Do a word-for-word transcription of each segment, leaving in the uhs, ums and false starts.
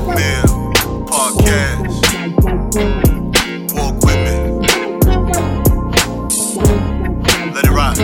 Black Man Podcast. Walk with me. Let it ride.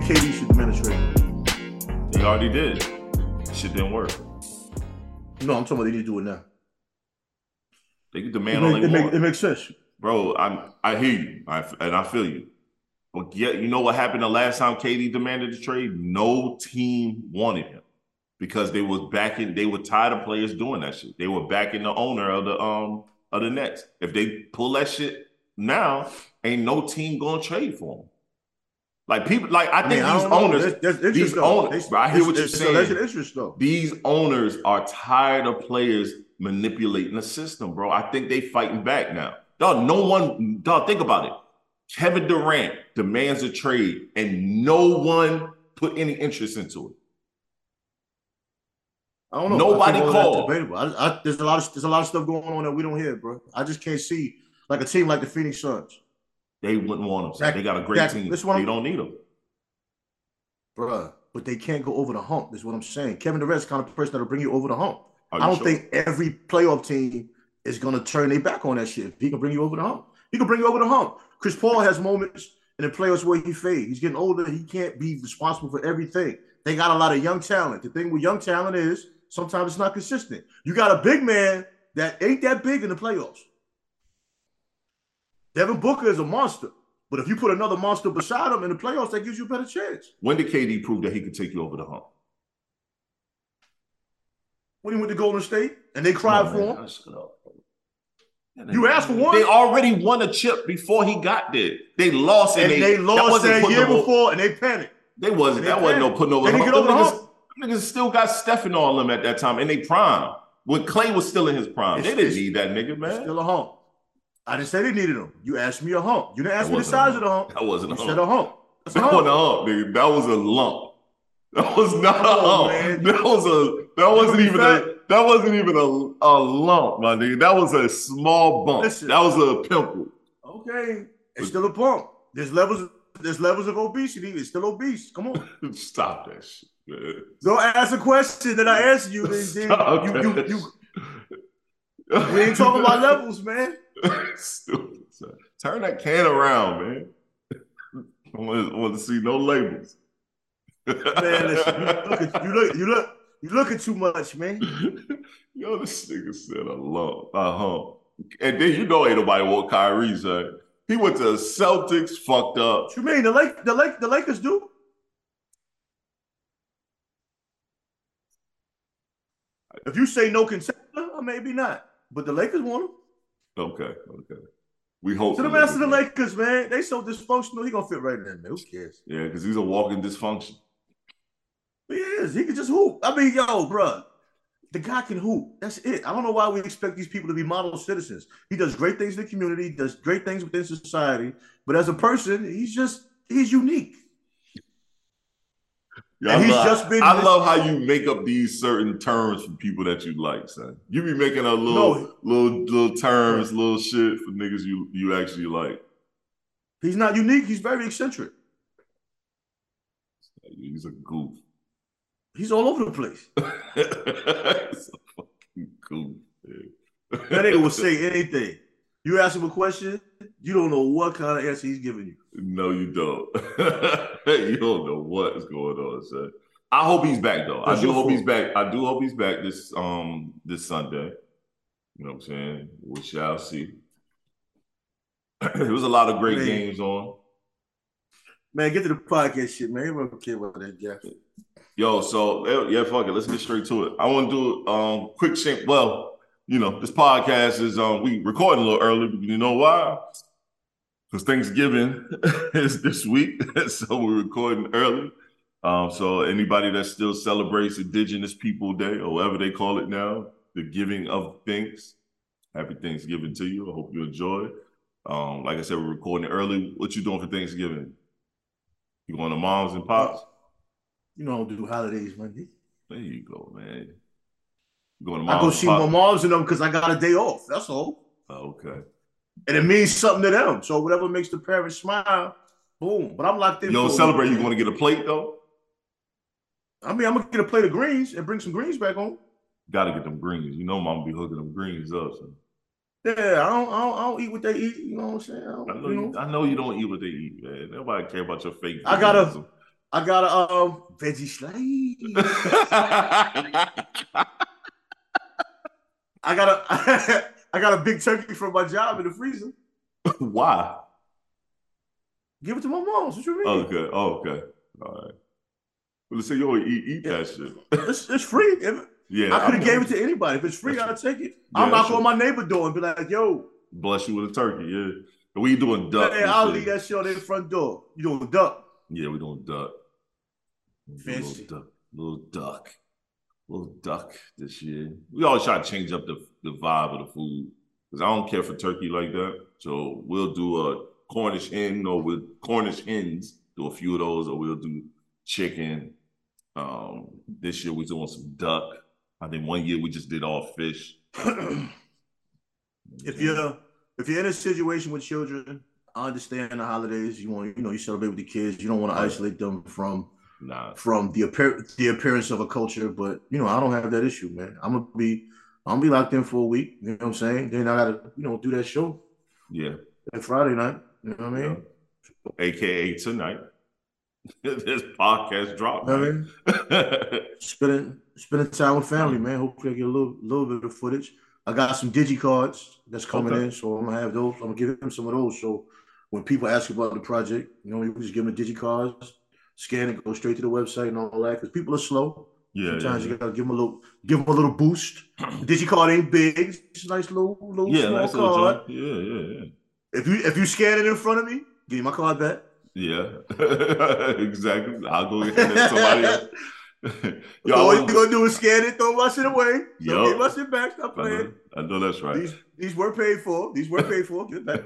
K D should diminish racism. They already did. Shit didn't work. No, I'm talking about they need to do it now. They can demand all they want. It makes sense. Bro, I I hear you, I, and I feel you. But yet, you know what happened the last time K D demanded the trade? No team wanted him because they was backing. They were tired of players doing that shit. They were backing the owner of the um of the Nets. If they pull that shit now, ain't no team gonna trade for him. Like people, like I, I think mean, these I owners, that's, that's interest, these though. owners. They, I hear what you're saying. That's an interest, though. These owners are tired of players manipulating the system, bro. I think they fighting back now. Dog, no one. Dog, think about it. Kevin Durant demands a trade, and no one put any interest into it. I don't know. Nobody I called. I, I, there's a lot of there's a lot of stuff going on that we don't hear, bro. I just can't see like a team like the Phoenix Suns. They wouldn't want him. So that, they got a great that, team. They I'm, don't need him. Bruh, but they can't go over the hump, is what I'm saying. Kevin Durant's the kind of person that'll bring you over the hump. I don't sure? think every playoff team is going to turn their back on that shit. If he can bring you over the hump, he can bring you over the hump. Chris Paul has moments in the playoffs where he fades. He's getting older. He can't be responsible for everything. They got a lot of young talent. The thing with young talent is sometimes it's not consistent. You got a big man that ain't that big in the playoffs. Devin Booker is a monster, but if you put another monster beside him in the playoffs, that gives you a better chance. When did K D prove that he could take you over the hump? When he went to Golden State and they cried on, for him. Man, you asked for one? They already won a chip before he got there. They lost and, and they, they lost that, that year before and they panicked. They wasn't. They that panicked. wasn't no putting over they the hump. Over the niggas, hump. Niggas still got Steph and all of them at that time in their prime. When Clay was still in his prime. It's, they didn't need that nigga, man. Still a hump. I didn't say they needed him. You asked me a hump. You didn't ask me the size of the hump. That wasn't a hump. You said a hump. That's a hump. That wasn't a hump, nigga. That was a lump. That was not oh, a hump. Man. That was a. That wasn't even fat. a. That wasn't even a, a lump, my nigga. That was a small bump. Listen, that was a pimple. Okay, it's still a bump. There's levels. There's levels of obesity. It's still obese. Come on. Stop that shit, man. Don't ask a question that I asked you. Stop you, you, you, you. We ain't talking about levels, man. Stupid. Turn that can around, man. I want, I want to see no labels. Man, listen, you look at, you look, you look, you looking too much, man. Yo, this nigga said a lump, a hump. And then you know ain't nobody want Kyrie, son. He went to the Celtics, fucked up. What you mean the Lake, the Lake, the Lakers do? If you say no contender, maybe not. But the Lakers want him. Okay, okay. We hope. To the rest of the Lakers, man. They so dysfunctional. He gonna fit right in there, man. Who cares? Yeah, because he's a walking dysfunction. He is. He can just hoop. I mean, yo, bro, the guy can hoop. That's it. I don't know why we expect these people to be model citizens. He does great things in the community, does great things within society, but as a person, he's just he's unique. Yeah, and he's love, just been. I this- love how you make up these certain terms for people that you like, son. You be making up little, no, little, little terms, little shit for niggas you, you actually like. He's not unique. He's very eccentric. He's a goof. He's all over the place. He's a fucking goof. Man. That nigga will say anything. You ask him a question, you don't know what kind of answer he's giving you. No, you don't. You don't know what's going on, son. I hope he's back, though. I do hope he's back. I do hope he's back this um this Sunday. You know what I'm saying? We shall see. There was a lot of great man. games on. Man, get to the podcast shit, man. Everyone care about that, Jeff. Yo, so, yeah, fuck it. Let's get straight to it. I want to do um quick shit. Well, you know, this podcast is, um, we recording a little early, but you know why? Because Thanksgiving is this week, so we're recording early. Um, so anybody that still celebrates Indigenous People Day or whatever they call it now, the giving of thanks, happy Thanksgiving to you. I hope you enjoy. Um, like I said, we're recording early. What you doing for Thanksgiving? You going to Moms and Pops? You know I don't do holidays, Wendy. There you go, man. You going to Moms I go and see Pops? My moms and them because I got a day off. That's all. Oh, okay. And it means something to them. So whatever makes the parents smile, boom. But I'm locked in. You don't celebrate. You going to get a plate, though? I mean, I'm going to get a plate of greens and bring some greens back home. Got to get them greens. You know mom be hooking them greens up. So. Yeah, I don't, I, don't, I don't eat what they eat. You know what I'm saying? I, I, know you, know. I know you don't eat what they eat, man. Nobody care about your fake. I got a, I got a um, veggie slice. I got a I got a big turkey from my job in the freezer. Why? Give it to my mom. What you mean? Oh, okay. Oh, okay. All right. Well, let's say you only eat, eat that shit. It's, it's free. If, yeah, I could have gave it to anybody. If it's free, I'll take it. Yeah, I'll knock on my neighbor's door and be like, yo. Bless you with a turkey, yeah. We doing duck. Hey, I'll leave that shit on their front door. You doing duck? Yeah, we doing duck. Fancy. Little duck. Little duck. Little duck this year. We always try to change up the, the vibe of the food because I don't care for turkey like that. So we'll do a Cornish hen or with Cornish hens, do a few of those, or we'll do chicken. Um, this year we're doing some duck. I think one year we just did all fish. if you're if you're in a situation with children, I understand the holidays. You want you know you celebrate with the kids. You don't want to isolate them from nah. from the appear the appearance of a culture. But you know I don't have that issue, man. I'm gonna be I'm gonna be locked in for a week. You know what I'm saying? Then I gotta you know do that show. Yeah. That Friday night. You know what I mean? Yeah. A K A tonight. This podcast dropped. I mean, spending spending time with family, man. Hopefully, I get a little little bit of footage. I got some digi cards that's coming okay. in, so I'm gonna have those. I'm gonna give him some of those. So when people ask about the project, you know, you can just give them the digi cards, scan it, go straight to the website, and all that. Because people are slow. Yeah. Sometimes yeah, you yeah. gotta give them a little, give them a little boost. The digi card ain't big. It's a nice little, little yeah, small nice card. Little yeah, yeah, yeah. If you if you scan it in front of me, give me my card back. Yeah, exactly. I'll go get somebody else. Yo, all you gonna do is scan it, throw my shit away. Yo, get my shit back. Stop playing. I know, I know that's right. These these were paid for. These were paid for. Get back.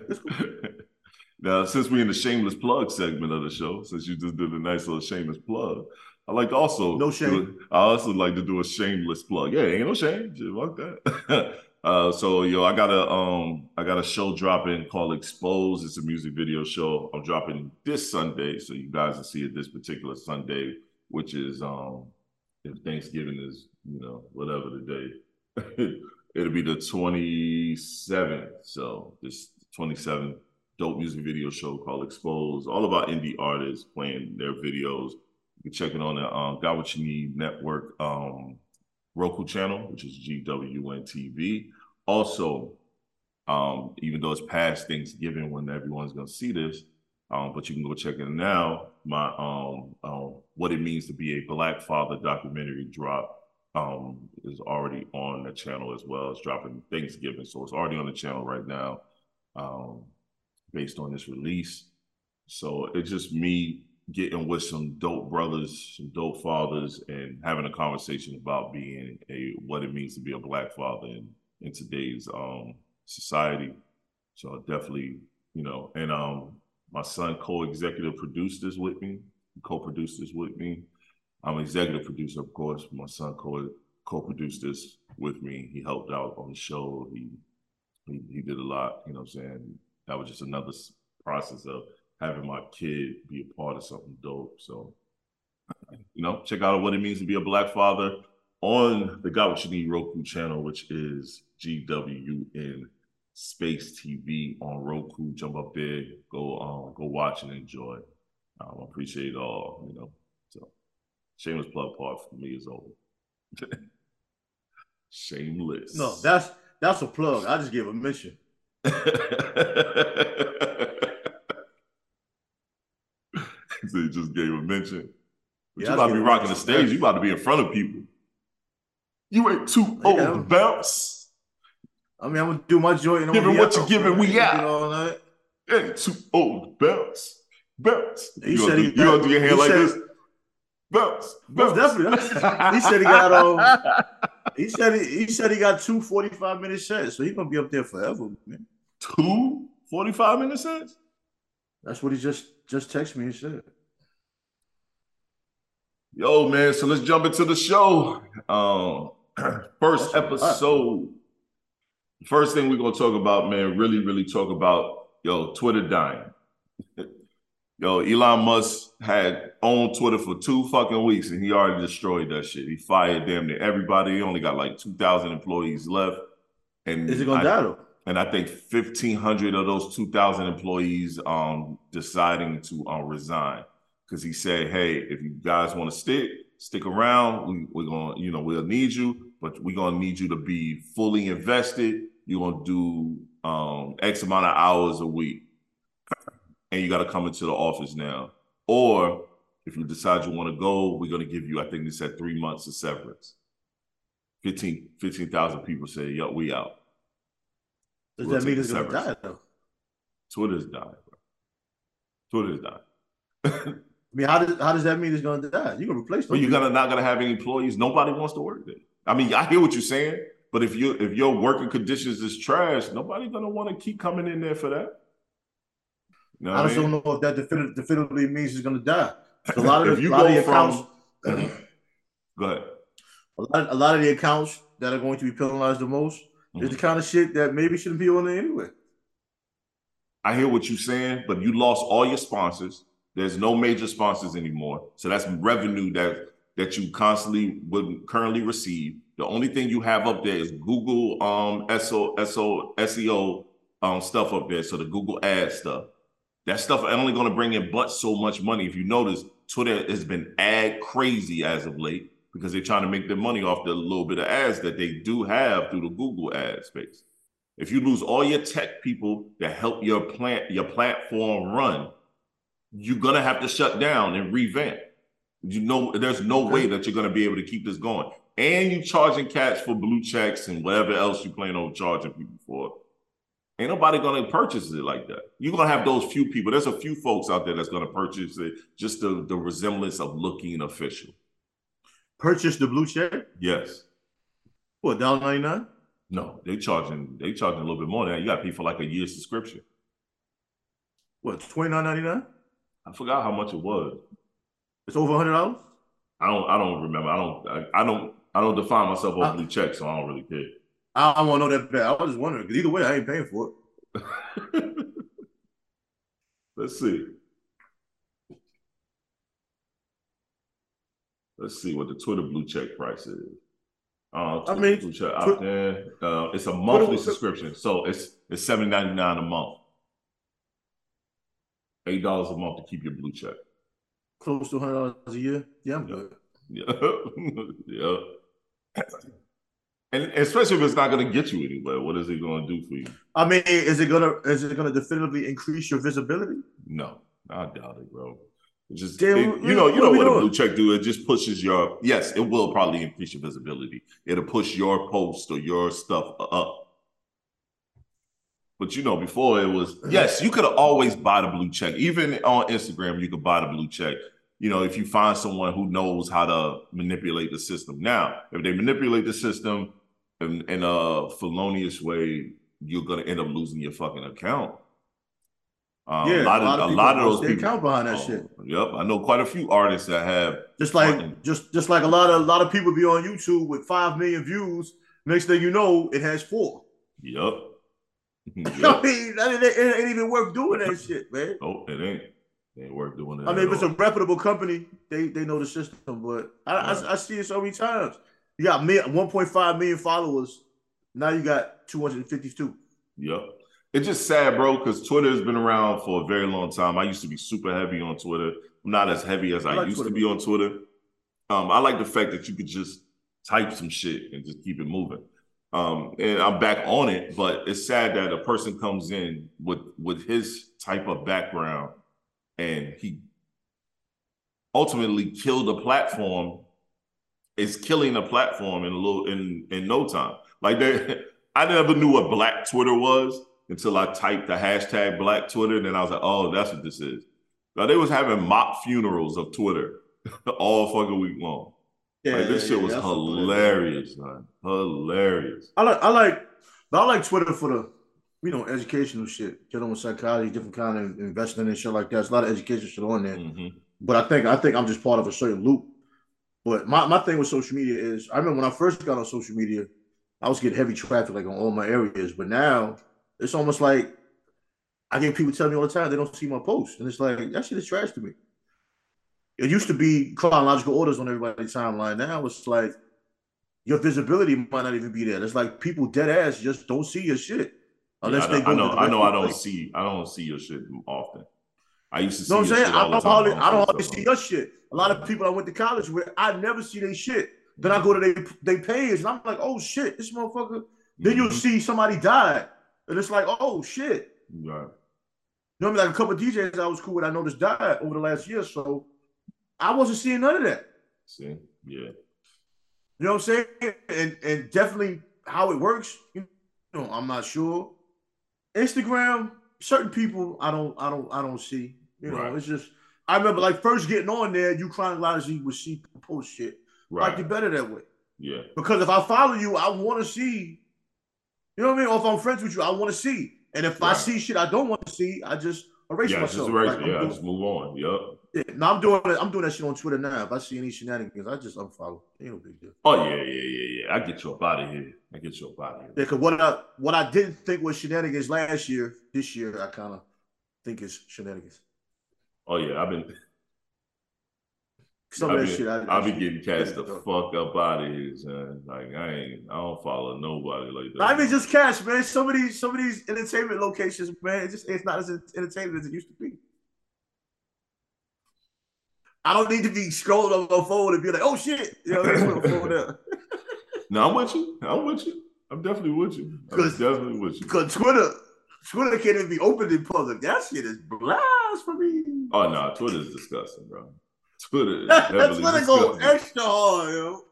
Now, since we're in the shameless plug segment of the show, since you just did a nice little shameless plug, I like to also no shame. A, I also like to do a shameless plug. Yeah, ain't no shame. Just like that. Uh, so yo, I got a um, I got a show dropping called Expose. It's a music video show. I'm dropping this Sunday, so you guys will see it this particular Sunday, which is um, if Thanksgiving is you know whatever the day, it'll be the twenty-seventh. So this twenty-seventh, dope music video show called Expose, all about indie artists playing their videos. You can check it on the um, Got What U Need Network. Um, Roku channel, which is G W N T V. Also, um, even though it's past Thanksgiving when everyone's going to see this, um, but you can go check it now. My um, um, What It Means To Be A Black Father documentary drop um, is already on the channel as well. It's dropping Thanksgiving, so it's already on the channel right now um, based on this release. So it's just me getting with some dope brothers, some dope fathers, and having a conversation about being a what it means to be a black father in, in today's um, society. So definitely, you know, and um, my son co-executive produced this with me, co-produced this with me. I'm executive producer, of course. My son co co-produced this with me. He helped out on the show. He, he he did a lot, you know what I'm saying? That was just another process of having my kid be a part of something dope. So, you know, check out what it means to be a black father on the Got What You Need Roku channel, which is G W N Space T V on Roku. Jump up there, go um, go watch and enjoy. I um, appreciate it all, you know. So, shameless plug part for me is over. Shameless. No, that's that's a plug. I just gave a mission. So you just gave a mention. But yeah, you about to be rocking the stage. You about to be in front of people. You ain't too old yeah, to bounce. I mean, I'm going to do my joint. Giving what you're giving, we out. You know, you ain't too old to bounce. Bounce. You going to do your hand like this? Bounce, bounce. Definitely. He said he got um, he said he, he said he got two forty-five minute sets, so he's gonna be up there forever, man. Two forty-five minute sets? That's what he just just texted me and said. Yo, man, so let's jump into the show. Um first episode. First thing we're gonna talk about, man, really, really talk about yo, Twitter dying. Yo, Elon Musk had owned Twitter for two fucking weeks, and he already destroyed that shit. He fired damn near everybody. He only got like two thousand employees left. And is it going to die, though? And I think fifteen hundred of those two thousand employees um, deciding to uh, resign because he said, hey, if you guys want to stick, stick around. We, we're going to, you know, we'll need you, but we're going to need you to be fully invested. You're going to do um, X amount of hours a week. And you got to come into the office now. Or if you decide you want to go, we're going to give you, I think they said, three months of severance. fifteen thousand people say, yo, we out. Does we'll that mean it's going to die, though? Twitter's dying, bro. Twitter's dying. I mean, how does, how does that mean it's going to die? You're going to replace them. Well, you're gonna, not going to have any employees. Nobody wants to work there. I mean, I hear what you're saying, but if, you, if your working conditions is trash, nobody's going to want to keep coming in there for that. You know I just mean? don't know if that definit- definitively means he's going to die. So a lot of the, a lot of the accounts, from... go ahead. A lot, a lot of the accounts that are going to be penalized the most mm-hmm. is the kind of shit that maybe shouldn't be on there anyway. I hear what you're saying, but you lost all your sponsors. There's no major sponsors anymore, so that's revenue that that you constantly would currently receive. The only thing you have up there is Google um S E O um stuff up there, so the Google ad stuff. That stuff is only going to bring in but so much money. If you notice, Twitter has been ad crazy as of late because they're trying to make their money off the little bit of ads that they do have through the Google ad space. If you lose all your tech people that help your plant, your platform run, you're going to have to shut down and revamp. You know, there's no way that you're going to be able to keep this going. And you charging cats for blue checks and whatever else you plan on charging people for. Ain't nobody going to purchase it like that. You're going to have those few people. There's a few folks out there that's going to purchase it, just the, the resemblance of looking official. Purchase the blue check? Yes. What, one dollar ninety-nine? No, they charging they charging a little bit more than that. You got to pay for like a year's subscription. What, twenty-nine ninety-nine? I forgot how much it was. It's over one hundred dollars? I don't I don't remember. I don't I, I don't I don't define myself over I- blue check, so I don't really care. I don't want to know that bad. I was just wondering. Either way, I ain't paying for it. Let's see. Let's see what the Twitter blue check price is. Uh, I mean, blue check out tw- there. Uh, it's a monthly subscription, so it's it's seven dollars and ninety-nine cents a month. eight dollars a month to keep your blue check. Close to one hundred dollars a year? Yeah, I'm good. Yeah. yeah. And especially if it's not going to get you anywhere, what is it going to do for you? I mean, is it going to is it going to definitively increase your visibility? No, I doubt it, bro. It just Damn, it, you know, you what know what doing? a blue check do. It just pushes your yes, it will probably increase your visibility. It'll push your post or your stuff up. But you know, before it was yes, you could always buy the blue check. Even on Instagram, you could buy the blue check. You know, if you find someone who knows how to manipulate the system. Now, if they manipulate the system in, in a felonious way, you're going to end up losing your fucking account. Um, yeah, a lot, a lot of, of, a lot of those people account behind that um, shit. Yep, I know quite a few artists that have just like fucking, just just like a lot of a lot of people be on YouTube with five million views. Next thing you know, it has four. Yep. yep. I mean, that ain't, it ain't even worth doing that shit, man. Oh, it ain't. They ain't worth doing it. I mean, if it's all. a reputable company, they, they know the system. But I, right. I I see it so many times. You got one point five million followers. Now you got two hundred fifty-two. Yep. It's just sad, bro, because Twitter has been around for a very long time. I used to be super heavy on Twitter. I'm not as heavy as I, I like used Twitter, to be on Twitter. Um, I like the fact that you could just type some shit and just keep it moving. Um, and I'm back on it, but it's sad that a person comes in with with his type of background. And he ultimately killed a platform. Is killing a platform in a little in, in no time. Like there, I never knew what Black Twitter was until I typed the hashtag Black Twitter, and then I was like, "Oh, that's what this is." Now they was having mock funerals of Twitter. all fucking week long. Yeah, like, this shit was hilarious, man. Hilarious. I like, I like, but I like Twitter for the, you know, educational shit. Get on with psychology, different kind of investing and shit like that. There's a lot of education shit on there. Mm-hmm. But I think I think I'm just part of a certain loop. But my, my thing with social media is, I remember when I first got on social media, I was getting heavy traffic like on all my areas. But now it's almost like I get people telling me all the time they don't see my posts, and it's like that shit is trash to me. It used to be chronological orders on everybody's timeline. Now it's like your visibility might not even be there. It's like people dead ass just don't see your shit unless yeah, they. Go I know. I know. I don't see. I don't see your shit often. I used to see. You know what I'm saying? I don't hardly. I don't hardly see your shit. A lot of people I went to college with, I never see their shit. Then I go to their they page and I'm like, oh shit, this motherfucker. Mm-hmm. Then you'll see somebody died, and it's like, oh shit. Right. You know what I mean? Like a couple of D Js I was cool with, I noticed died over the last year, so I wasn't seeing none of that. See, yeah. You know what I'm saying? And and definitely how it works, you know, I'm not sure. Instagram, certain people I don't I don't I don't see. You know, right. It's just I remember like first getting on there, you chronologically would see post shit. Right. I'd be better that way. Yeah. Because if I follow you, I want to see. You know what I mean? Or if I'm friends with you, I want to see. And if right. I see shit I don't want to see, I just erase yeah, myself. Just erase, like, yeah, doing, I just move on. Yep. Yeah. No, I'm doing I'm doing that shit on Twitter now. If I see any shenanigans, I just unfollow. Ain't no big deal. Oh yeah, yeah, yeah, yeah. I get you up out of here. I get you up out of here. Yeah, because what I what I didn't think was shenanigans last year, this year I kind of think is shenanigans. Oh yeah, I've been. Some I of that shit. I be getting cats the fuck up out of here, son. Like I ain't, I don't follow nobody like that. I mean, just cash, man. Some of these, some of these entertainment locations, man. It's just, it's not as entertaining as it used to be. I don't need to be scrolling on my phone and be like, oh shit, you know, phone no, I'm with you. I'm with you. I'm definitely with you. I'm definitely with you. Because Twitter, Twitter can't even be opened in public. That shit is blasphemy. Oh no, Twitter is disgusting, bro. Twitter, that's where they go extra hard, yo.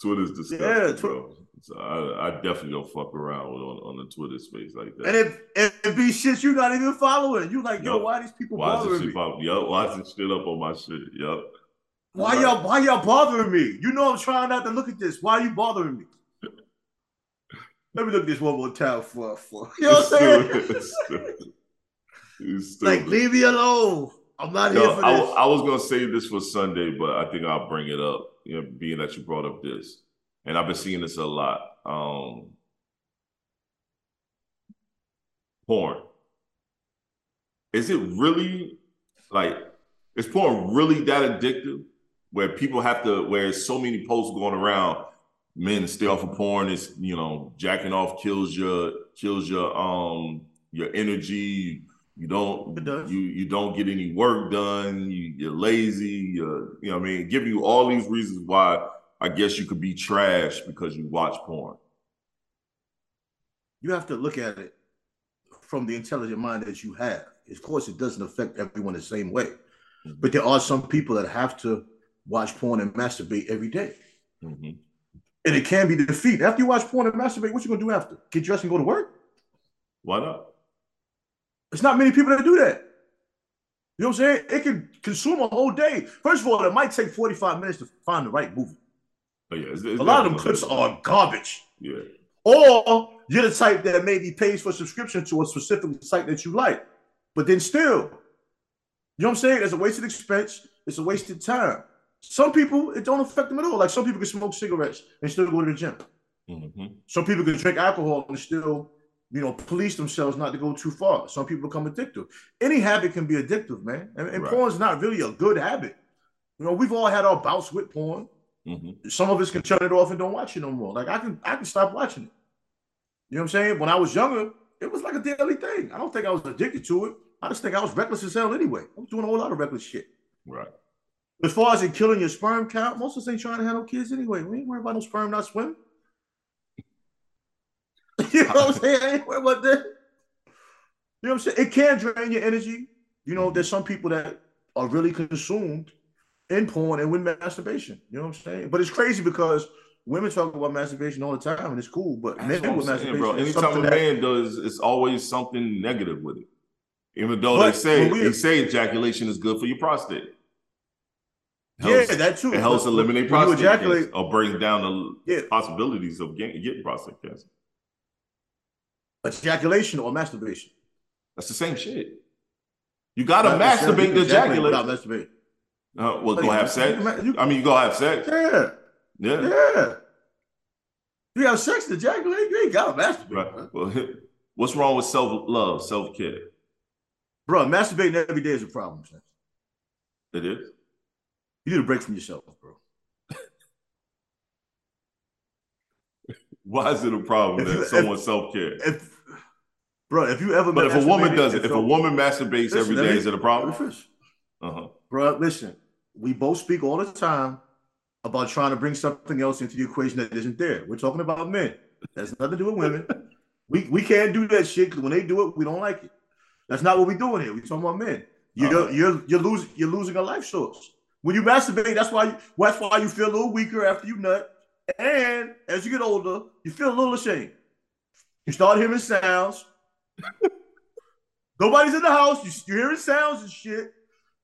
Twitter's disgusting, yeah, tw- bro. So I, I definitely don't fuck around with, on, on the Twitter space like that. And it, it be shit you're not even following. You like, yo, yep. why are these people why bothering me? Follow- yo, why is this shit up on my shit? Yep. Why right. y'all? Why y'all bothering me? You know I'm trying not to look at this. Why are you bothering me? Let me look at this one more time for for. You know what I'm saying? It's stupid. It's stupid. Like, leave me alone. I'm not no, here for I, this. I was going to save this for Sunday, but I think I'll bring it up, you know, being that you brought up this. And I've been seeing this a lot. Um, porn. Is it really, like, is porn really that addictive? Where people have to, where so many posts going around, men stay off of porn, it's, you know, jacking off kills your, kills your, um, your energy. You don't you you don't get any work done. You, you're lazy. You're, you know what I mean? Give you all these reasons why I guess you could be trash because you watch porn. You have to look at it from the intelligent mind that you have. Of course, it doesn't affect everyone the same way. Mm-hmm. But there are some people that have to watch porn and masturbate every day. Mm-hmm. And it can be defeat. After you watch porn and masturbate, what you going to do after? Get dressed and go to work? Why not? It's not many people that do that. You know what I'm saying? It can consume a whole day. First of all, it might take forty-five minutes to find the right movie. Oh, yeah, it's, it's a lot of them clips are garbage. Yeah. Or you're the type that maybe pays for subscription to a specific site that you like. But then still, you know what I'm saying? It's a wasted expense. It's a wasted time. Some people, it don't affect them at all. Like some people can smoke cigarettes and still go to the gym. Mm-hmm. Some people can drink alcohol and still... you know, police themselves not to go too far. Some people become addictive. Any habit can be addictive, man. And, and right. porn's not really a good habit. You know, we've all had our bouts with porn. Mm-hmm. Some of us can turn it off and don't watch it no more. Like I can, I can stop watching it. You know what I'm saying? When I was younger, it was like a daily thing. I don't think I was addicted to it. I just think I was reckless as hell anyway. I was doing a whole lot of reckless shit. Right. As far as it killing your sperm count, most of us ain't trying to have no kids anyway. We ain't worried about no sperm not swimming. You know what I'm saying? I ain't worried about that. You know what I'm saying? It can drain your energy. You know, there's some people that are really consumed in porn and with masturbation. You know what I'm saying? But it's crazy because women talk about masturbation all the time and it's cool, but that's men with saying, masturbation. Bro. Anytime a man does, it's always something negative with it. Even though they say, they say ejaculation is good for your prostate. helps, yeah, that too. It helps eliminate prostate cancer or brings down the yeah. possibilities of getting, getting prostate cancer. Ejaculation or masturbation. That's the same shit. You gotta uh, masturbate to ejaculate. Without masturbating. Uh, well, go have sex. You, I mean, you go have sex. Yeah. Yeah. Yeah. You have sex to ejaculate? You ain't gotta masturbate. Right. Well, what's wrong with self-love, self-care? Bro, masturbating every day is a problem, son. It is? You need a break from yourself, bro. Why is it a problem if, that if, someone self-care? If, bro, if you ever... But if a woman does it, if a woman masturbates listen, every day, me, is it a problem? Uh-huh. Bro, listen, we both speak all the time about trying to bring something else into the equation that isn't there. We're talking about men. That has nothing to do with women. We we can't do that shit because when they do it, we don't like it. That's not what we're doing here. We're talking about men. You're, uh-huh. you're, you're, losing, you're losing a life source. When you masturbate, that's why you, that's why you feel a little weaker after you nut. And as you get older, you feel a little ashamed. You start hearing sounds. Nobody's in the house. You, you're hearing sounds and shit.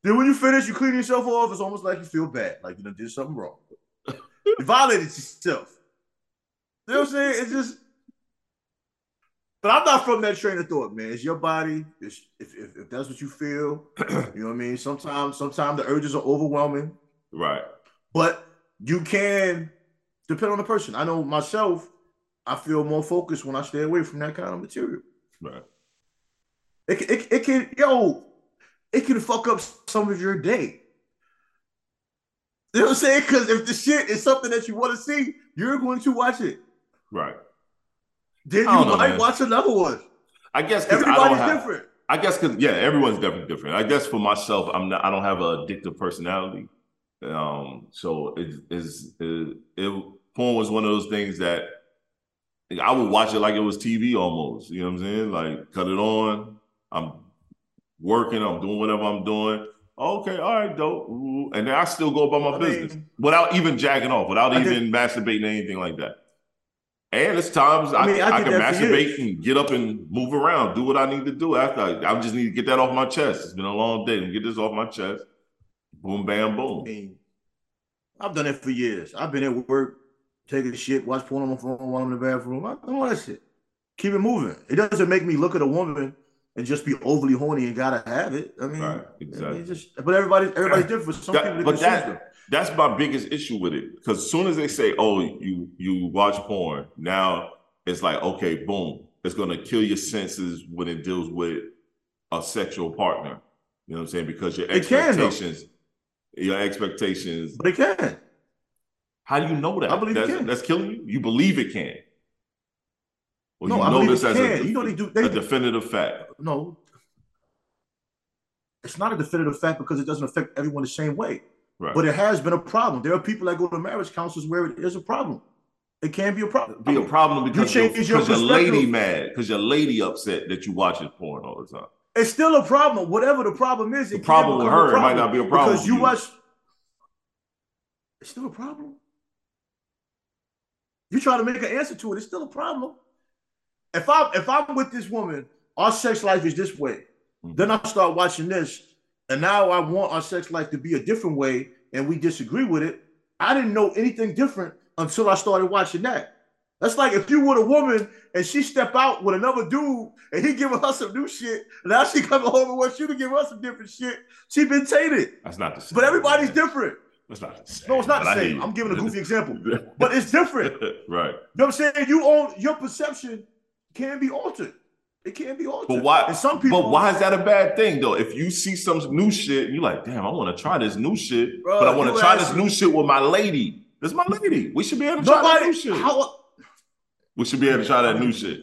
Then when you finish, you clean yourself off. It's almost like you feel bad, like you done did something wrong. You violated yourself. You know what I'm saying? It's just... But I'm not from that train of thought, man. It's your body. It's, if, if if that's what you feel, you know what I mean? Sometimes, sometimes the urges are overwhelming. Right. But you can... Depend on the person. I know myself, I feel more focused when I stay away from that kind of material. Right. It, it, it can, yo, it can fuck up some of your day. You know what I'm saying? Because if the shit is something that you want to see, you're going to watch it. Right. Then you know, might man. watch another one. I guess because everybody's I don't different. Have, I guess because, yeah, everyone's definitely different. I guess for myself, I'm not, I don't have an addictive personality. Um, so it is it, it porn was one of those things that like, I would watch it like it was T V almost, you know what I'm saying? Like cut it on, I'm working, I'm doing whatever I'm doing. Okay, all right, dope. Ooh. And then I still go about my I business mean, without even jacking off, without I even did, masturbating or anything like that. And it's times I, I, mean, I, I can masturbate and get up and move around, do what I need to do after I, I just need to get that off my chest. It's been a long day and get this off my chest. Boom, bam, boom. I mean, I've done it for years. I've been at work, taking a shit, watch porn on my phone while I'm in the bathroom. I don't want that shit. Keep it moving. It doesn't make me look at a woman and just be overly horny and gotta have it. I mean, right, exactly. I mean, just, but everybody's everybody's different. Some that, people but that, that's my biggest issue with it. Because as soon as they say, "Oh, you you watch porn," now it's like, okay, boom, it's gonna kill your senses when it deals with a sexual partner. You know what I'm saying? Because your expectations. Your expectations. But it can. How do you know that? I believe that's, it can. That's killing you? You believe it can. Well, no, you I know this as a, you know they do, they, a definitive fact. No. It's not a definitive fact because it doesn't affect everyone the same way. Right. But it has been a problem. There are people that go to marriage counselors where it is a problem. It can be a problem. Be I mean, a problem because you your, your, your lady mad, because your lady upset that you watching porn all the time. It's still a problem. Whatever the problem is, it the problem with her, it might not be a problem because you watch. It's still a problem. You try to make an answer to it. It's still a problem. If I if I'm with this woman, our sex life is this way. Mm-hmm. Then I start watching this, and now I want our sex life to be a different way, and we disagree with it. I didn't know anything different until I started watching that. That's like if you were a woman and she step out with another dude and he giving her some new shit. Now she coming home and wants you to give her some different shit. She been tainted. That's not the same. But everybody's different. That's not the same. No, it's not the same. I'm giving a goofy example. But it's different. Right. You know what I'm saying? You own, your perception can be altered. It can be altered. But why, and some people, but why is that a bad thing, though? If you see some new shit, you're like, damn, I want to try this new shit. Bro, but I want to try this new shit with my lady. This is my lady. We should be able to try this new shit. How, We should be able to try that new shit.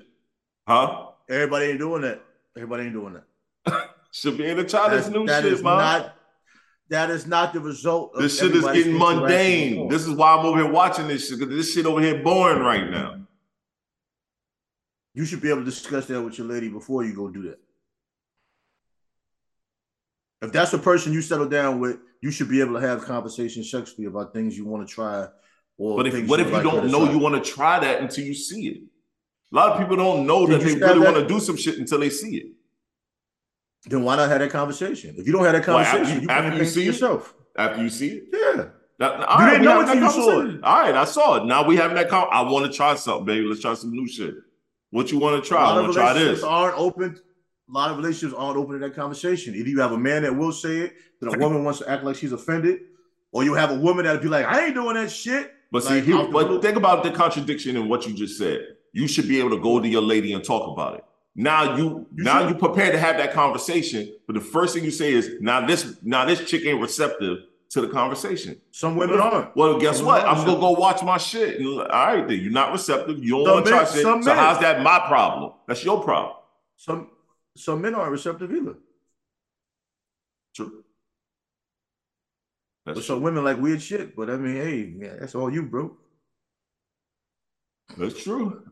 Huh? Everybody ain't doing that. Everybody ain't doing that. Should be able to try That's, this new that shit, is mom. Not, that is not the result of this shit is getting mundane. This is why I'm over here watching this shit, because this shit over here boring right now. You should be able to discuss that with your lady before you go do that. If that's the person you settle down with, you should be able to have conversations sexually about things you want to try. But if, what if you don't know you want to try that until you see it? A lot of people don't know that they really want to do some shit until they see it. Then why not have that conversation? If you don't have that conversation, you can't see yourself. After you see it? Yeah. That, all you right, didn't know until you saw it. All right, I saw it. Now we having that call. I want to try something, baby. Let's try some new shit. What you want to try? I want to try this. Aren't open. A lot of relationships aren't open to that conversation. Either you have a man that will say it, that a woman wants to act like she's offended, or you have a woman that'll be like, I ain't doing that shit. But like, see, here, but think about the contradiction in what you just said. You should be able to go to your lady and talk about it. Now you, you now you prepared to have that conversation, but the first thing you say is, now this, now this chick ain't receptive to the conversation. Some women aren't. Well, guess what? I'm gonna go watch my shit. And, all right, then you're not receptive. You don't want to try shit. So how's that my problem? That's your problem. Some some men aren't receptive either. True. But so women like weird shit, but I mean, hey, yeah, that's all you, bro. That's true.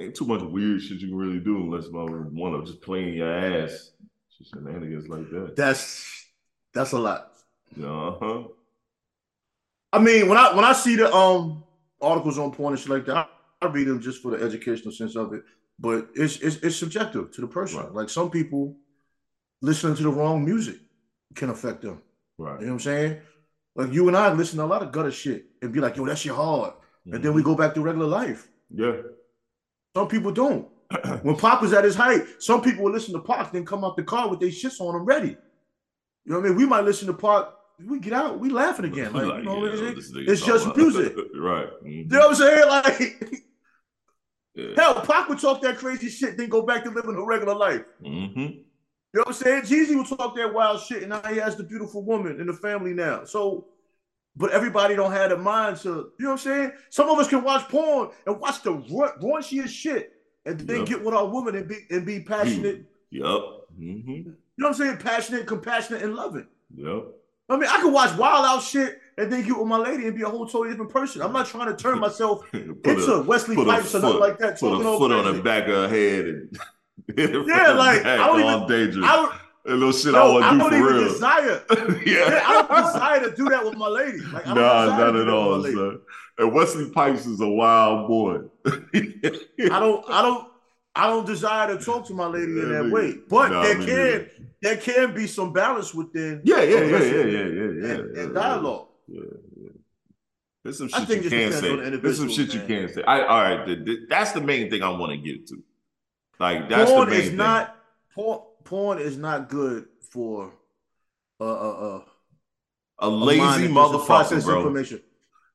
Ain't too much weird shit you can really do unless if I want to just playing your ass. Just shenanigans like that. That's that's a lot. Uh-huh. I mean, when I when I see the um articles on porn and shit like that, I, I read them just for the educational sense of it. But it's it's, it's subjective to the person. Right. Like some people listening to the wrong music can affect them. Right. You know what I'm saying? Like you and I listen to a lot of gutter shit and be like, yo, that shit hard. Mm-hmm. And then we go back to regular life. Yeah. Some people don't. When Pac was at his height, some people would listen to Pac, then come out the car with their shits on them ready. You know what I mean? We might listen to Pac, we get out, we laughing again. Like, like, you know, yeah, it's, it's just music. Right. Mm-hmm. You know what I'm saying? Like, yeah. Hell, Pac would talk that crazy shit, then go back to living a regular life. Mm-hmm. You know what I'm saying? Jeezy will talk that wild shit, and now he has the beautiful woman in the family now. So, but everybody don't have the mind to, you know what I'm saying? Some of us can watch porn and watch the raunchiest shit and then yep. get with our woman and be and be passionate. Yep. Mm-hmm. You know what I'm saying? Passionate, compassionate, and loving. Yep. I mean, I can watch wild out shit and then get with my lady and be a whole totally different person. I'm not trying to turn myself into a, Wesley Pipes or nothing like that. Put a foot on the back of her head and... Yeah, like I don't even. Dangerous. I don't, a little shit no, I want to do for even real. Desire. yeah. yeah, I don't desire to do that with my lady. Like, I don't nah, not at all, son. And Wesley Pipes is a wild boy. I don't, I don't, I don't desire to talk to my lady yeah, in that nigga. way. But nah, there I mean, can, yeah. there can be some balance within. Yeah, yeah, yeah, yeah, yeah, yeah, yeah, and, yeah, and dialogue. Yeah, yeah. There's some shit I think you can say. The There's some shit man. you can say. I all right. The, the, that's the main thing I want to get to. Like that's porn the main is thing. not porn. Porn is not good for uh, uh, uh, a lazy motherfucker, bro. Information.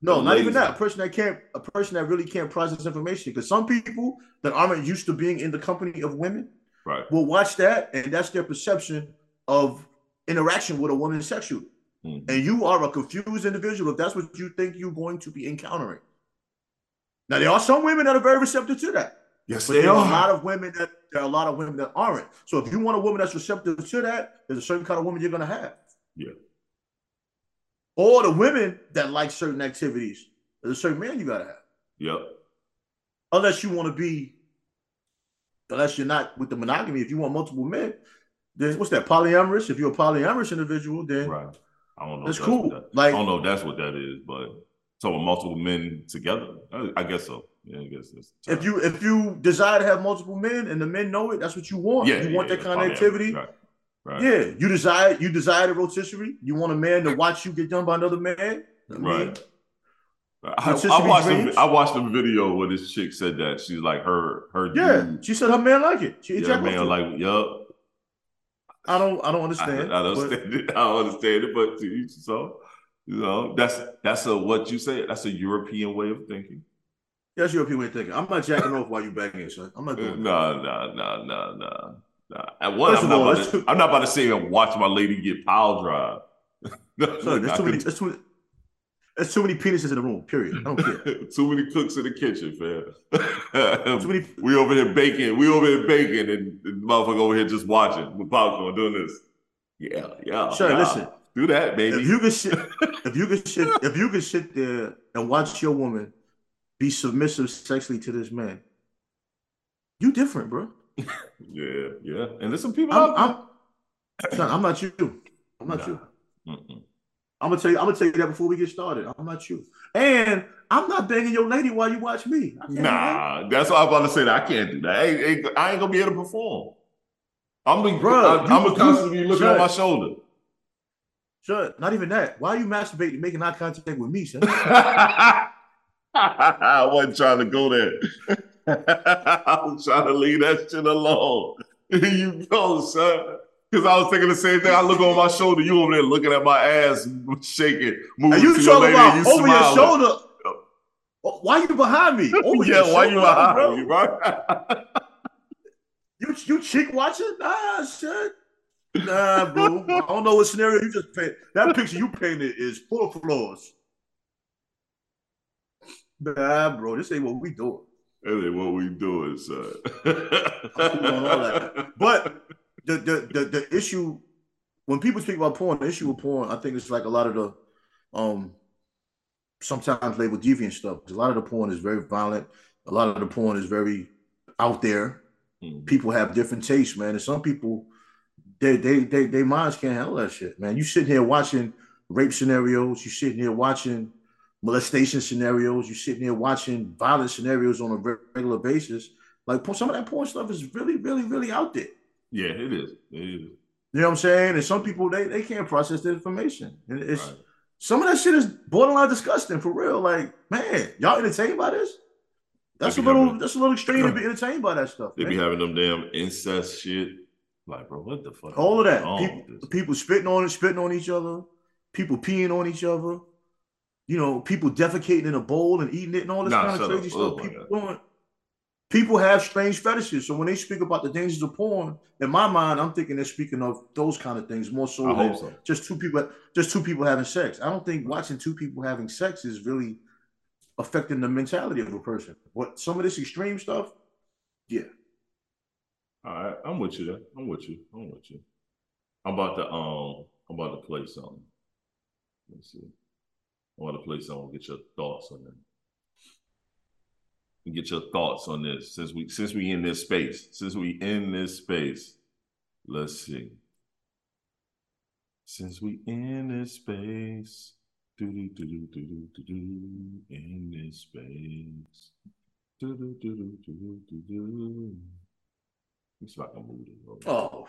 No, a not lazy. even that. A person that can't, a person that really can't process information. Because some people that aren't used to being in the company of women, right, will watch that, and that's their perception of interaction with a woman sexually. Mm-hmm. And you are a confused individual if that's what you think you're going to be encountering. Now there are some women that are very receptive to that. Yes, but there are. are a lot of women that there are a lot of women that aren't. So if you want a woman that's receptive to that, there's a certain kind of woman you're gonna have. Yeah. Or the women that like certain activities, there's a certain man you gotta have. Yep. Unless you want to be, unless you're not with the monogamy. If you want multiple men, then what's that? Polyamorous. If you're a polyamorous individual, then right. I don't know. That's cool. That, like I don't know. If that's what that is, but so multiple men together. I, I guess so. Yeah, I guess that's if you if you desire to have multiple men and the men know it, that's what you want. Yeah, you yeah, want yeah, that kind of activity. Right, right. Yeah, you desire you desire the rotisserie. You want a man to watch you get done by another man. I mean, right. I, I watched a, I watched a video where this chick said that she's like her her. Yeah, dude, she said her man like it. She yeah, man like yup. I don't I don't understand. I, I don't but, understand it. I don't understand it, but to each his own. You know, that's that's a what you say. That's a European way of thinking. That's your European way of thinking. I'm not jacking off while you banging, son. I'm not doing no, that. No, no, no, no, no. At one, I'm, all, not to, I'm not about to say and watch my lady get pile drive. no, son, there's too many, there's too, there's too many penises in the room, period. I don't care. Too many cooks in the kitchen, fam. Too many... We over here baking. We over here baking and the motherfucker over here just watching with popcorn doing this. Yeah, yeah. Sure, nah. Listen. Do that, baby. If you could sit, if you could sit, if you could sit there and watch your woman be submissive sexually to this man, you different, bro. yeah, yeah. And there's some people. I'm, out there. I'm, son, I'm not you. I'm not nah. you. Mm-mm. I'm gonna tell you. I'm gonna tell you that before we get started. I'm not you. And I'm not banging your lady while you watch me. Nah, that's what I'm about to say. That I can't do that. I ain't, I ain't gonna be able to perform. I'm gonna, bro, I, you, I'm gonna constantly be looking over my shoulder. Sure, not even that. Why are you masturbating, making eye contact with me, son? I wasn't trying to go there. I was trying to leave that shit alone. You go, son. Because I was thinking the same thing. I look over my shoulder. You over there looking at my ass, shaking, moving you to your lady, about and you over smiling. Your shoulder. Why you behind me? Over yeah, your why shoulder, you behind bro. Me, bro? you, you chick watching? Nah, shit. Nah, bro. I don't know what scenario you just painted. That picture you painted is full of flaws. Nah, bro. This ain't what we doing. That ain't what we doing, son. But the, the the the issue when people speak about porn, the issue with porn, I think it's like a lot of the um sometimes labeled deviant stuff. A lot of the porn is very violent. A lot of the porn is very out there. Mm. People have different tastes, man. And some people, they they they their minds can't handle that shit, man. You sitting here watching rape scenarios. You sitting here watching molestation scenarios. You sitting there watching violent scenarios on a regular basis. Like some of that porn stuff is really, really, really out there. Yeah, it is. It is. You know what I'm saying? And some people, they, they can't process the information. And it's right. Some of that shit is borderline disgusting for real. Like, man, y'all entertained by this? That's a little having, that's a little extreme to be entertained by that stuff. They man. Be having them damn incest shit. Like, bro, what the fuck? All of that. People, people spitting on it, spitting on each other. People peeing on each other. You know, people defecating in a bowl and eating it and all this nah, kind of crazy up. Stuff. Oh, people, doing. People have strange fetishes. So when they speak about the dangers of porn, in my mind, I'm thinking they're speaking of those kind of things more so than so. just two people, just two people having sex. I don't think watching two people having sex is really affecting the mentality of a person. But some of this extreme stuff, yeah. All right, I'm with you there. I'm with you. I'm with you. I'm about to um, I'm about to play something. Let's see. I want to play something. Get your thoughts on that. And get your thoughts on this. Since we since we in this space, since we in this space, let's see. Since we in this space, do do do do do do do in this space, do do do do do do do. It's like a movie. Oh,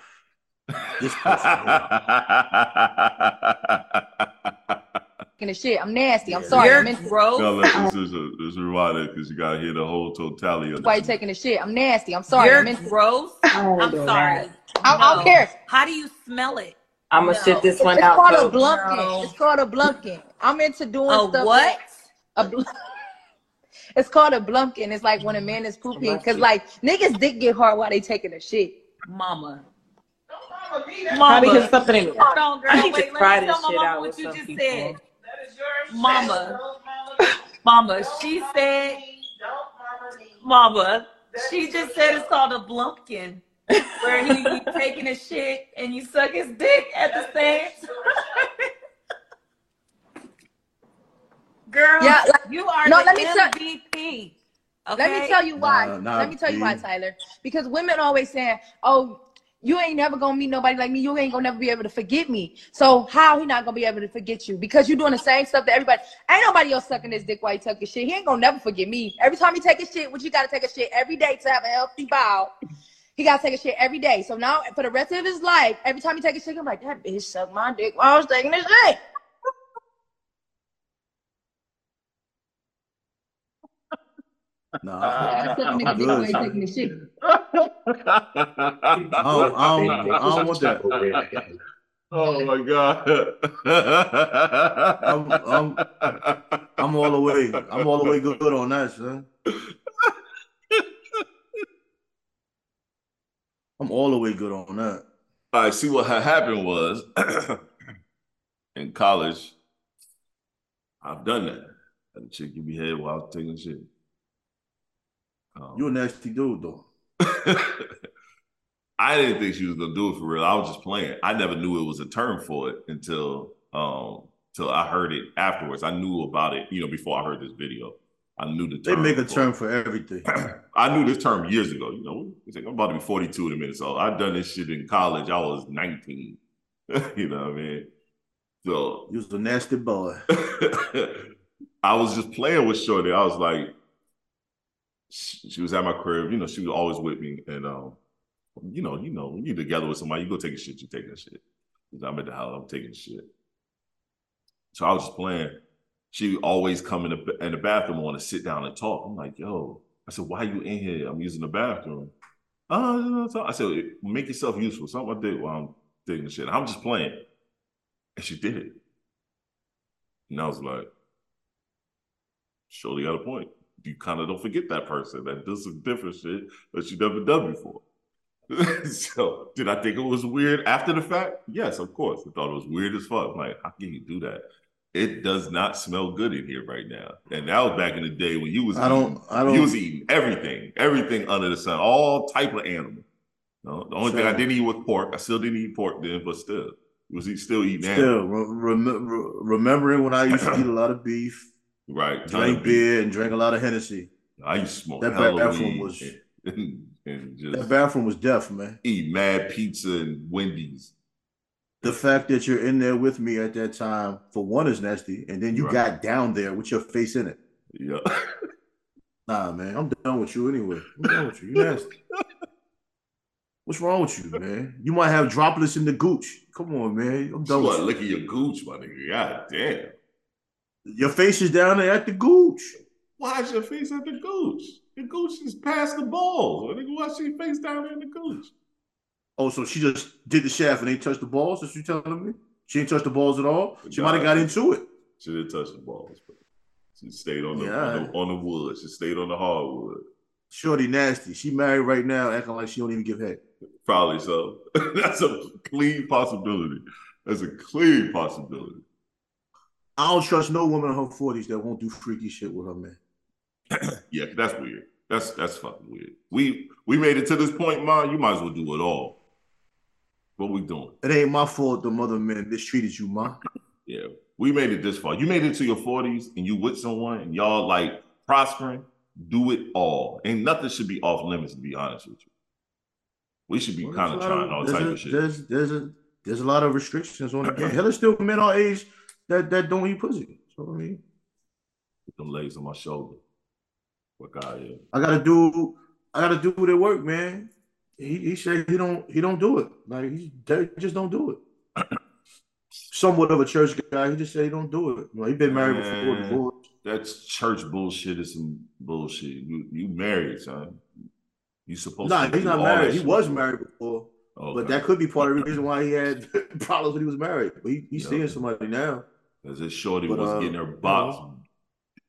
this person. Of shit. I'm nasty. I'm yeah. sorry. I'm in bro. No, look, this is a this is a because you gotta hear the whole totality of why you taking the shit. I'm nasty. I'm sorry. You're I'm in gross. Oh, I'm no. sorry. I, no. I don't care. How do you smell it? I'm gonna no. shit this one it's out. Called no. It's called a blumpkin. It's called a blumpkin. I'm into doing a stuff. What? Like a bl it's called a blumpkin. It's like when a man is pooping because like niggas dick get hard while they taking a shit. Mama. Don't mama me. Mama. Because something ain't hold on, girl. I need wait, to let me tell my mama what you just said. Mama, mama, she said, mama, she just said it's called a blumpkin, where he be taking a shit and you suck his dick at the same time. Girl, yeah, like, you are no, the let me M V P. Okay? Let me tell you why. No, no, let me tell you why, Tyler. Because women always saying, oh, you ain't never gonna meet nobody like me. You ain't gonna never be able to forget me. So how he not gonna be able to forget you? Because you doing the same stuff that everybody. Ain't nobody else sucking his dick while he tucking shit. He ain't gonna never forget me. Every time he take a shit, which you gotta take a shit every day to have a healthy bowel. He gotta take a shit every day. So now for the rest of his life, every time he take a shit, I'm like, that bitch sucked my dick while I was taking a shit. Nah, I don't, I don't want that. Oh my god! I'm, I'm, I'm all the way. I'm all the way good on that, son. I'm all the way good on that. All right. See what happened was in college. I've done that. Had a chick give me head while I was taking shit. Um, You're a nasty dude, though. I didn't think she was gonna do it for real. I was just playing. I never knew it was a term for it until um, till I heard it afterwards. I knew about it, you know, before I heard this video. I knew the term. They make a term for everything. I knew this term years ago. You know, it's like, I'm about to be forty-two in a minute, so I've done this shit in college. I was nineteen. You know what I mean? So you was a nasty boy. I was just playing with shorty. I was like. She was at my crib, you know, she was always with me. And, um, you know, you know, when you're together with somebody, you go take a shit, you take that shit. I'm at the house, I'm taking shit. So I was just playing. She would always come in the, in the bathroom and want to sit down and talk. I'm like, yo. I said, why are you in here? I'm using the bathroom. Uh, I said, make yourself useful. Something I did while I'm digging shit. I'm just playing. And she did it. And I was like, surely got a point. You kind of don't forget that person that does some different shit that you never done before. So did I think it was weird after the fact? Yes, of course. I thought it was weird as fuck. I'm like, how can you do that? It does not smell good in here right now. And that was back in the day when you was I don't, eating, I don't, you was eating everything, everything under the sun, all type of animal. You know, the only so, thing I didn't eat was pork. I still didn't eat pork then, but still, was he still eating still, animal. Rem- re- remembering when I used to eat a lot of beef, right? Drank beer and drank a lot of Hennessy. I used to smoke that bathroom was and, and just that bathroom was death, man. Eat mad pizza and Wendy's. The fact that you're in there with me at that time, for one, is nasty. And then you right. got down there with your face in it. Yeah. Nah, man, I'm done with you anyway. I'm done with you. You nasty. What's wrong with you, man? You might have droplets in the gooch. Come on, man. I'm done you with you. Look at your gooch, my nigga. God damn. Your face is down there at the gooch. Why is your face at the gooch? The gooch is past the balls. Why is your face down there in the gooch? Oh, so she just did the shaft and ain't touched the balls? That's what you telling me? She ain't touched the balls at all? She might have got into it. She didn't touch the balls, bro. She stayed on the, yeah, on, the on the wood. She stayed on the hardwood. Shorty nasty. She married right now, acting like she don't even give head. Probably so. That's a clean possibility. That's a clean possibility. I don't trust no woman in her forties that won't do freaky shit with her man. Yeah, that's weird. That's that's fucking weird. We we made it to this point, man. You might as well do it all. What we doing? It ain't my fault the mother man mistreated you, ma. Yeah, we made it this far. You made it to your forties and you with someone and y'all like prospering. Do it all. Ain't nothing should be off limits, to be honest with you. We should be well, kind of trying of, all type a, of shit. There's there's a there's a lot of restrictions on it. Hell, there's still men our age that, that don't eat pussy. So I mean, put them legs on my shoulder. What guy? Yeah. I gotta do I gotta do what it work, man. He he said he don't he don't do it. Like he just don't do it. Somewhat of a church guy, he just said he don't do it. Like, he been married man, before divorce. That's church bullshit is some bullshit. You you married, son. You supposed nah, to Nah, he's not married. He shit. was married before. Okay. But that could be part of the reason why he had problems when he was married. But he, he's yeah. seeing somebody now. Because his shorty but, was uh, getting her box you know,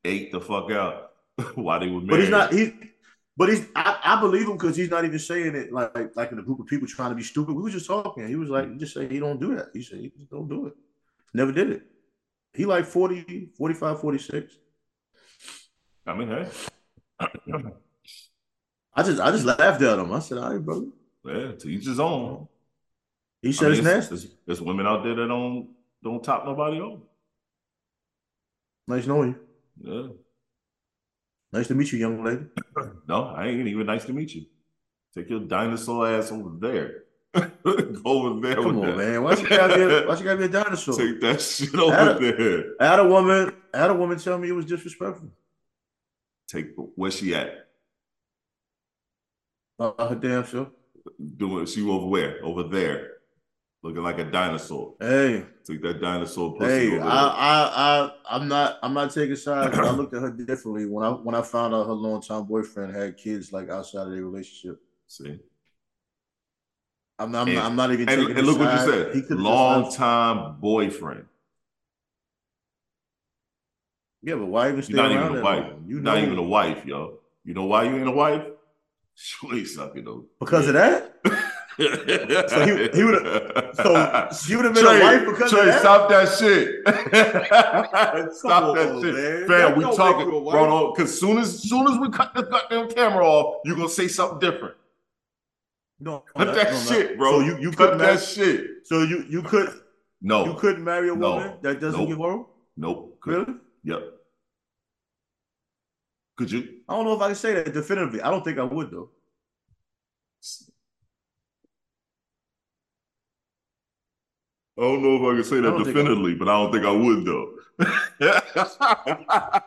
ate the fuck out while they were married. But he's not he But he's, I, I believe him because he's not even saying it like like in a group of people trying to be stupid. We were just talking. He was like, he just say he don't do that. He said, he just don't do it. Never did it. He like forty, forty-five, forty-six. I mean, hey. I just I just laughed at him. I said, all right, brother. Yeah, to each his own. He said I mean, it's nasty. There's, there's women out there that don't, don't top nobody on. Nice knowing you. Yeah. Nice to meet you, young lady. No, I ain't even nice to meet you. Take your dinosaur ass over there. Go over there. Come with on, that. man. Why you gotta be a, why you gotta be a dinosaur? Take that shit over had a, there. I had a woman. I had a woman tell me it was disrespectful. Take where she at? Uh, her damn self. Doing she over where? Over there, looking like a dinosaur. Hey, take that dinosaur pussy. Hey, over there. I, I, I, I'm not, I'm not taking sides. I looked at her differently when I, when I found out her longtime boyfriend had kids like outside of their relationship. See, I'm not, I'm, and, not, I'm not even. And, taking and look side. What you said. Longtime boyfriend. Yeah, but why even stay You're not around even a wife. You're not even a wife, yo. You know why you ain't a wife? Surely sucking though. Because yeah. of that. So he, he would have. So she would have been Trey, a wife because Trey, of that. Stop that shit! Stop on, that shit, man. Fam, we talking, bro. Because soon as soon as we cut the goddamn camera off, you are gonna say something different. No, cut no, that no, shit, no. bro. So you you cut that shit. So you you could no, you couldn't marry a woman no, that doesn't nope, give oral. Nope. Really? Yep. Could you? I don't know if I can say that definitively. I don't think I would though. I don't know if I can say that definitively, but I don't think I would, though. I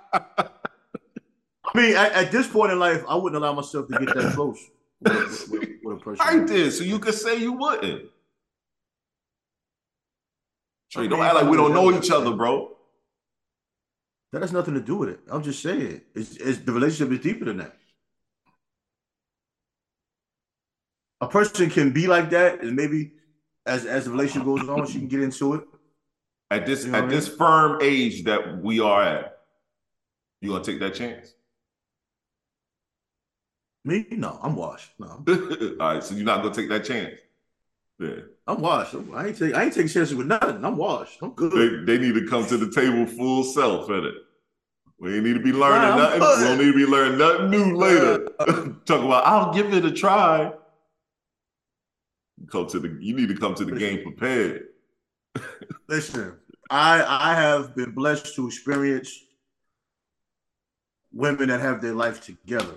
mean, at, at this point in life, I wouldn't allow myself to get that close with a, with, with a person. I did, so you could say you wouldn't. Trey, don't act like we don't know each other, bro. That has nothing to do with it. I'm just saying. It's, it's, the relationship is deeper than that. A person can be like that, and maybe as, as the relationship goes on, she can get into it. At this you know at I mean? this firm age that we are at, you gonna take that chance? Me? No, I'm washed. No. All right, so you're not gonna take that chance. Yeah. I'm washed. I ain't take I ain't taking chances with nothing. I'm washed. I'm good. They, they need to come to the table full self in it. We ain't need to be learning nah, nothing. Good. We don't need to be learning nothing new later. Talk about I'll give it a try. Come to the you need to come to the game prepared. Listen, I I have been blessed to experience women that have their life together.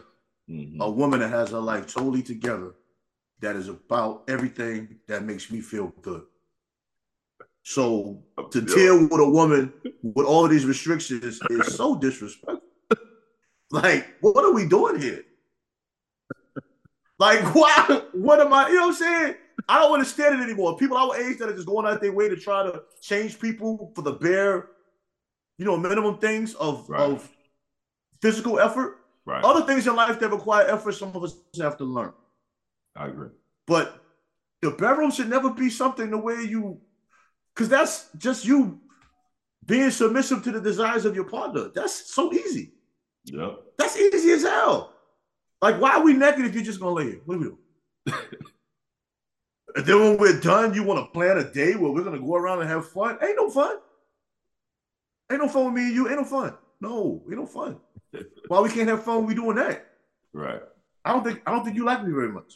Mm-hmm. A woman that has her life totally together, that is about everything that makes me feel good. So to deal with a woman with all these restrictions is so disrespectful. Like, what are we doing here? Like, why? What am I, you know what I'm saying? I don't understand it anymore. People our age that are just going out their way to try to change people for the bare, you know, minimum things of, right. of physical effort. Right. Other things in life that require effort, some of us have to learn. I agree. But the bedroom should never be something the way you, because that's just you being submissive to the desires of your partner. That's so easy. Yeah. That's easy as hell. Like, why are we naked if you're just going to lay here? What are we doing? And then when we're done, you want to plan a day where we're going to go around and have fun? Ain't no fun. Ain't no fun with me and you. Ain't no fun. No, ain't no fun. Why we can't have fun when we doing that? Right. I don't think I don't think you like me very much.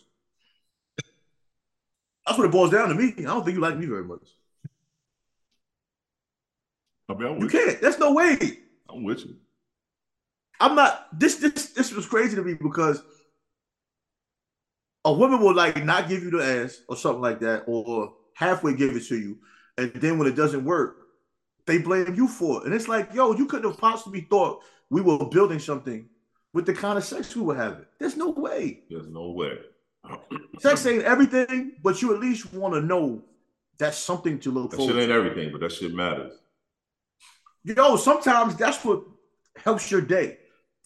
That's what it boils down to me. I don't think you like me very much. I mean, I'm with you. You can't. There's no way. I'm with you. I'm not. This this this was crazy to me because a woman will like not give you the ass or something like that, or halfway give it to you, and then when it doesn't work, they blame you for it. And it's like, yo, you couldn't have possibly thought we were building something with the kind of sex we were having. There's no way. There's no way. Sex ain't everything, but you at least want to know that's something to look forward to. That shit ain't everything, but that shit matters. Yo, sometimes that's what helps your day.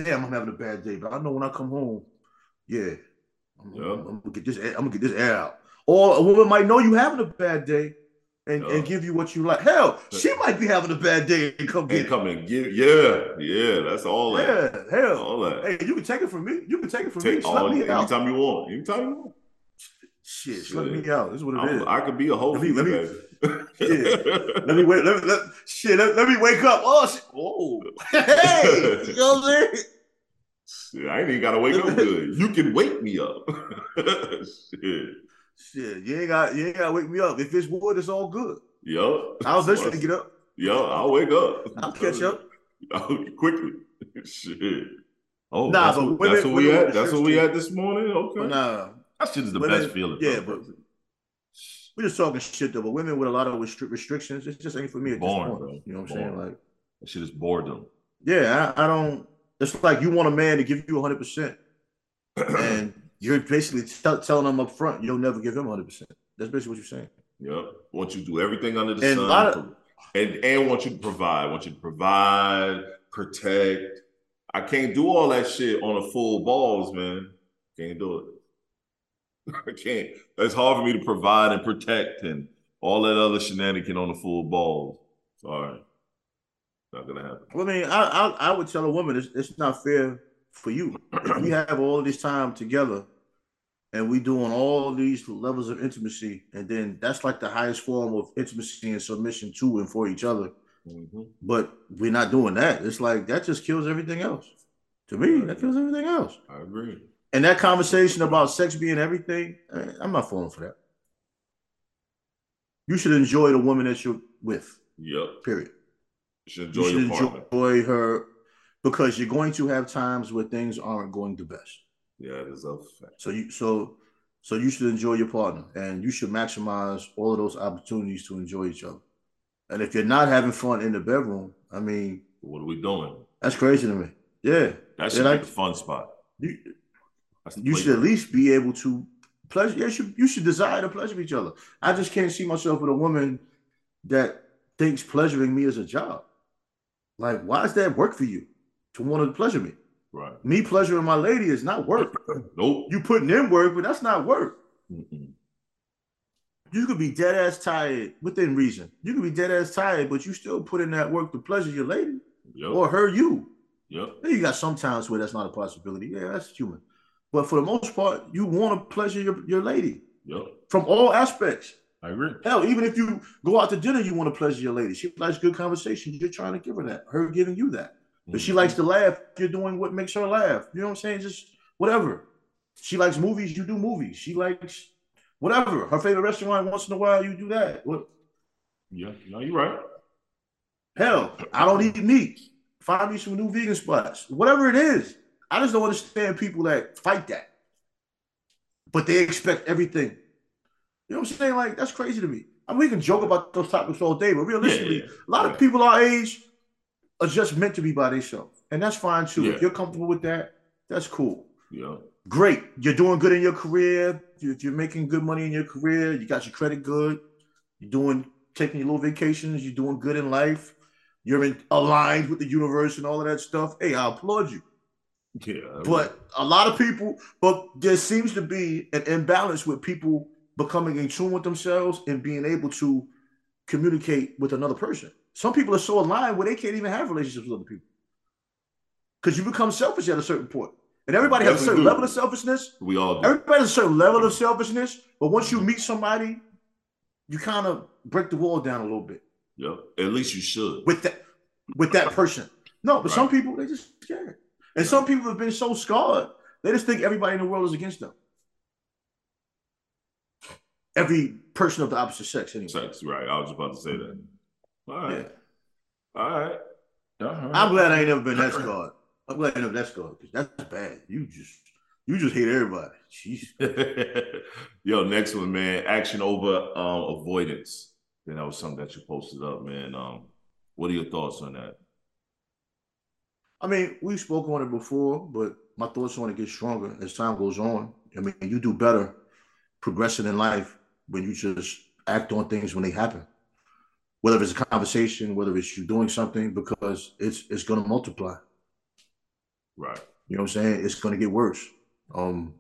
Damn, I'm having a bad day, but I know when I come home, yeah, I'm, yeah. I'm, I'm gonna get this air, I'm gonna get this air out. Or a woman might know you having a bad day and, yeah. and give you what you like. Hell, she might be having a bad day and come get and come it. And get, yeah, yeah, that's all that. Yeah, hell, all that. Hey, you can take it from me. You can take it from take me. All, me out. Anytime you want. Anytime you want. Shit, shut me out. This is what it I'm, is. I could be a whole let me, let me, yeah. let me wait. Let me let, shit. Let, let me wake up. Oh, shit. Oh, hey, you know what I'm saying? Shit, I ain't even gotta wake up good. You can wake me up. Shit. Shit, you ain't got you ain't gotta wake me up. If it's wood, it's all good. Yo, I was listening to get up. Yo, I'll wake up. I'll catch up. I'll quickly. Shit. Oh, nah, that's, but what, women, that's what we had. That's what we had this morning. Okay. Nah, that shit is the women, best feeling. Yeah, bro. But we're just talking shit though. But women with a lot of restri restrictions, it just ain't for me. At Born, this point, bro. You know what I'm saying? Like that shit is boredom. Yeah, I, I don't. It's like you want a man to give you one hundred percent, and you're basically telling them up front, you'll never give him one hundred percent. That's basically what you're saying. Yep. Want you to do everything under the and sun. A lot of, and, and want you to provide. Want you to provide, protect. I can't do all that shit on a full balls, man. Can't do it. I can't. It's hard for me to provide and protect and all that other shenanigan on a full balls. Sorry. Not going to happen. I mean, I, I, I would tell a woman it's, it's not fair for you. If we have all this time together and we doing all these levels of intimacy, and then that's like the highest form of intimacy and submission to and for each other. Mm-hmm. But we're not doing that. It's like that just kills everything else. To me, that kills everything else. I agree. And that conversation about sex being everything, I'm not falling for that. You should enjoy the woman that you're with. Yep. Period. You should enjoy, you should your enjoy her. Because you're going to have times where things aren't going the best. Yeah, it is a fact. So you so so you should enjoy your partner, and you should maximize all of those opportunities to enjoy each other. And if you're not having fun in the bedroom, I mean, what are we doing? That's crazy to me. Yeah, that should be like, a fun spot. You, you should at least be able to pleasure. Yeah, you should, you should desire to pleasure each other. I just can't see myself with a woman that thinks pleasuring me is a job. Like, why does that work for you to want to pleasure me? Right. Me pleasuring my lady is not work. Nope. You putting in work, but that's not work. Mm-mm. You could be dead ass tired within reason. You could be dead ass tired, but you still put in that work to pleasure your lady yep. or her you. Yep. You got some times where that's not a possibility. Yeah, that's human. But for the most part, you want to pleasure your, your lady yep. from all aspects. I agree. Hell, even if you go out to dinner, you want to pleasure your lady. She likes good conversation. You're trying to give her that, her giving you that. Mm-hmm. If she likes to laugh, you're doing what makes her laugh. You know what I'm saying? Just whatever. She likes movies, you do movies. She likes whatever. Her favorite restaurant, once in a while, you do that. What? Yeah, no, you're right. Hell, I don't eat meat. Find me some new vegan spots. Whatever it is. I just don't understand people that fight that. But they expect everything. You know what I'm saying? Like, that's crazy to me. I mean, we can joke about those topics all day, but realistically, yeah, yeah, yeah. a lot yeah. of people our age are just meant to be by themselves. And that's fine, too. Yeah. If you're comfortable with that, that's cool. Yeah. Great. You're doing good in your career. You're, you're making good money in your career. You got your credit good. You're doing, taking your little vacations. You're doing good in life. You're in, aligned with the universe and all of that stuff. Hey, I applaud you. Yeah. I mean, but a lot of people, but there seems to be an imbalance with people becoming in tune with themselves and being able to communicate with another person. Some people are so aligned where they can't even have relationships with other people because you become selfish at a certain point. And everybody has a certain level of selfishness. We all do. Everybody has a certain level of selfishness, but once you meet somebody, you kind of break the wall down a little bit. Yeah, at least you should. With that, with that person. No, but right. some people, they just scared. And some people have been so scarred, they just think everybody in the world is against them. Every person of the opposite sex, anyway. Sex, right. I was about to say that. All right. Yeah. All right. Uh-huh. I'm glad I ain't never been that scarred. I'm glad I ain't never that scarred, because that's bad. You just you just hate everybody. Jeez. Yo, next one, man. Action over um, avoidance. Then that was something that you posted up, man. Um, what are your thoughts on that? I mean, we spoke on it before, but my thoughts on it get stronger as time goes on. I mean, you do better progressing in life when you just act on things when they happen. Whether it's a conversation, whether it's you doing something, because it's it's going to multiply. Right. You know what I'm saying? It's going to get worse. Um,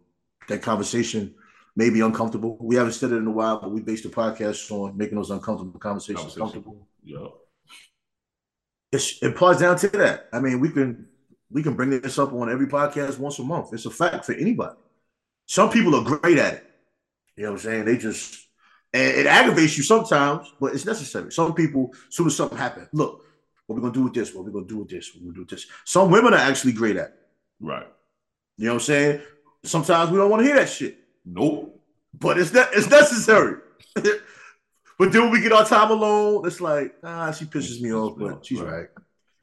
that conversation may be uncomfortable. We haven't said it in a while, but we based the podcast on making those uncomfortable conversations comfortable. Yeah. It's, it pours down to that. I mean, we can we can bring this up on every podcast once a month. It's a fact for anybody. Some people are great at it. You know what I'm saying? They just, and it aggravates you sometimes, but it's necessary. Some people, as soon as something happens, look, what we're going to do with this, what we're going to do with this, what we're going to do with this. Some women are actually great at it. Right. You know what I'm saying? Sometimes we don't want to hear that shit. Nope. But it's, ne- it's necessary. But then when we get our time alone, it's like, ah, she pisses me off, but she's right.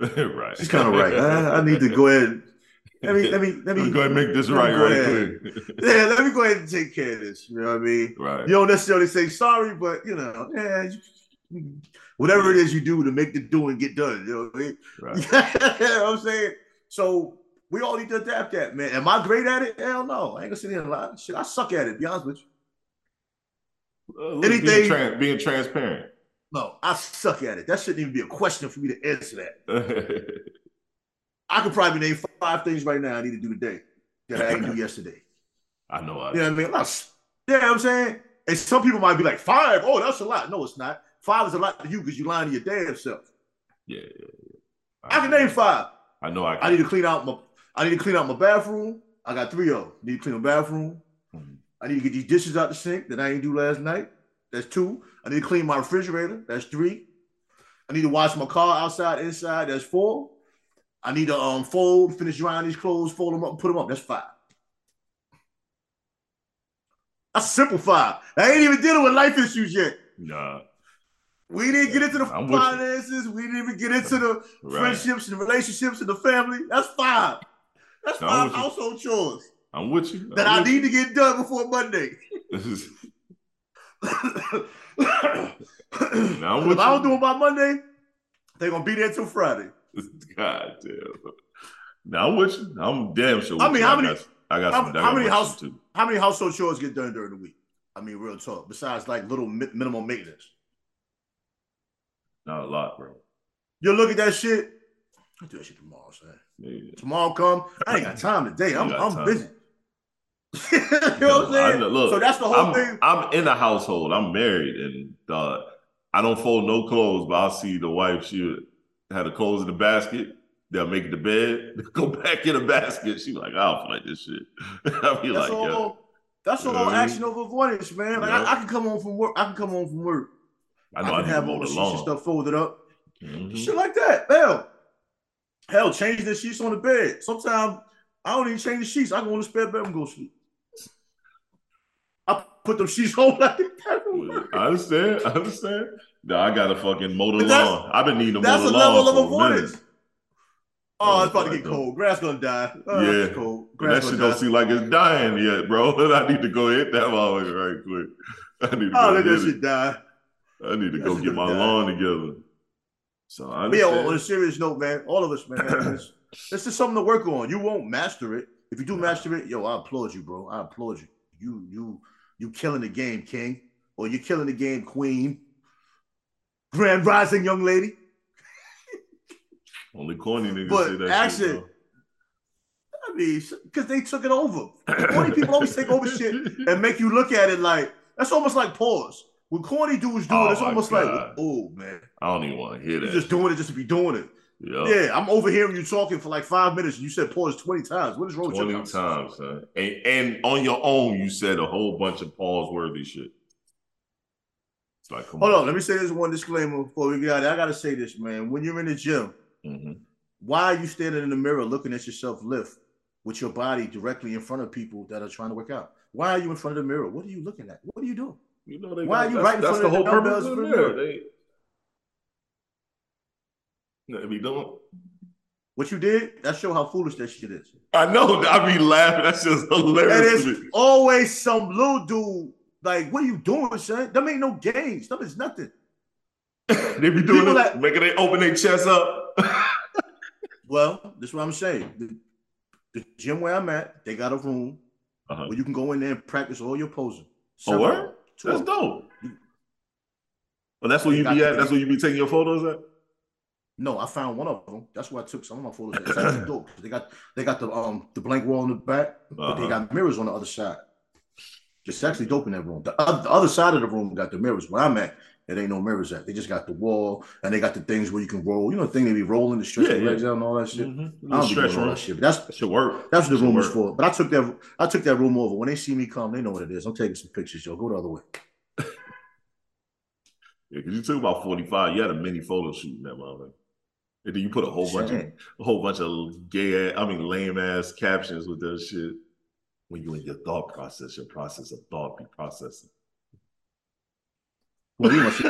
Right. right. She's kind of right. I, I need to go ahead. Let me, let me, let me, let me go ahead and make this right, right quick. Yeah, let me go ahead and take care of this. You know what I mean? Right. You don't necessarily say sorry, but you know, yeah, you, whatever it is you do to make the doing get done. You know what I mean? Right. You know what I'm saying? So we all need to adapt that, man. Am I great at it? Hell no. I ain't gonna sit here and lie. Shit, I suck at it, to be honest with you. Uh, look, Anything being, trans, being transparent. No, I suck at it. That shouldn't even be a question for me to answer that. I could probably name five things right now I need to do today that I didn't do yesterday. I know. I you know what I mean? Like, yeah, you know what I'm saying? And some people might be like, five? Oh, that's a lot. No, it's not. Five is a lot to you because you're lying to your damn self. Yeah, yeah, yeah. I, I can know. name five. I know I can. I need to clean out my I need to clean out my bathroom. I got three of them. I need to clean my bathroom. Mm-hmm. I need to get these dishes out the sink that I didn't do last night. That's two. I need to clean my refrigerator. That's three. I need to wash my car outside, inside. That's four. I need to um fold, finish drying these clothes, fold them up, put them up. That's five. That's simple five. I ain't even dealing with life issues yet. Nah. We didn't get into the I'm finances. We didn't even get into the right. friendships and relationships and the family. That's five. That's no, five household you. chores. I'm with you. I'm that with I need you. to get done before Monday. Now I'm with if you. I don't do it by Monday, they're going to be there till Friday. God damn. Now I'm with you. I'm damn sure. I mean, how many, I got, I got how, some, I how, many house, how many household chores get done during the week? I mean, real talk. Besides like little mi- minimal maintenance. Not a lot, bro. You look at that shit. I'll do that shit tomorrow, son. Yeah. Tomorrow come, I ain't got time today. I'm, I'm time. busy. You know what I'm saying? I, look, so that's the whole I'm, thing. I'm in a household. I'm married, and uh, I don't fold no clothes, but I'll see the wife. She had the clothes in the basket. They'll make the bed. They'll go back in the basket. She's like, I don't like this shit. I'll be that's like, all, yeah. That's the whole action over avoidance, man. Like, yeah. I, I can come home from work. I can come home from work. I, know I can I have all the stuff folded up. Mm-hmm. Shit like that. Hell, hell, change the sheets on the bed. Sometimes I don't even change the sheets. I go in the spare bedroom and go sleep. I put them sheets on like that. I understand. I understand. Nah, I got to fucking mow the lawn. I've been needing to mow the lawn. That's a level of avoidance. Oh, it's about to get cold. Grass gonna die. Oh, yeah, it's cold. Grass that shit don't seem like it's dying yet, bro. I need to go hit that motherfucker right quick. I need to go oh, let that shit die. I need to that go get my die. lawn together. So I yeah, on a serious note, man, all of us, man, it's, it's just something to work on. You won't master it. If you do master it, yo, I applaud you, bro. I applaud you. You, you, you killing the game, King, or you killing the game, Queen. Grand rising, young lady. Only corny niggas but say that actually, shit, I mean, because they took it over. Corny people always take over shit and make you look at it like, that's almost like pause. When corny dudes do oh it, it's almost God. like, oh, man. I don't even want to hear that. You're just doing it just to be doing it. Yep. Yeah, I'm overhearing you talking for like five minutes and you said pause twenty times. What is wrong with you? twenty times, son. And, and on your own, you said a whole bunch of pause-worthy shit. It's like, come Hold on. on, let me say this one disclaimer before we get out of there. I got to say this, man. When you're in the gym, Mm-hmm. why are you standing in the mirror looking at yourself lift with your body directly in front of people that are trying to work out? Why are you in front of the mirror? What are you looking at? What are you doing? You know, they why got, are you right in front the of the dumbbells? That's the whole purpose of the mirror. They, they be doing. What you did, that show how foolish that shit is. I know. I be laughing. That's just hilarious. And it's always some little dude like, what are you doing, son? Them ain't no games. Them is nothing. They be doing it, like, making they open their chest up. Well, that's what I'm saying. The, the gym where I'm at, they got a room uh-huh. where you can go in there and practice all your posing. Oh, what? That's dope. Well, that's where you be at? That's where you be taking your photos at? No, I found one of them. That's where I took some of my photos. That's actually dope. They got they got the um the blank wall in the back, but uh-huh. they got mirrors on the other side. It's actually dope in that room. The other, the other side of the room got the mirrors. Where I'm at, it ain't no mirrors at. They just got the wall, and they got the things where you can roll. You know the thing they be rolling, the stretch yeah, yeah. legs out and all that shit. Mm-hmm. I don't stretch be doing all that shit. But that's, that should work. That's what the room work. is for. But I took that I took that room over. When they see me come, they know what it is. I'm taking some pictures, yo. Go the other way. Yeah, because you took about forty-five. You had a mini photo shoot in that moment. And then you put a whole shit. bunch of a whole bunch of gay, I mean lame ass captions with that shit. When you in your thought process, your process of thought be processing. Well, you must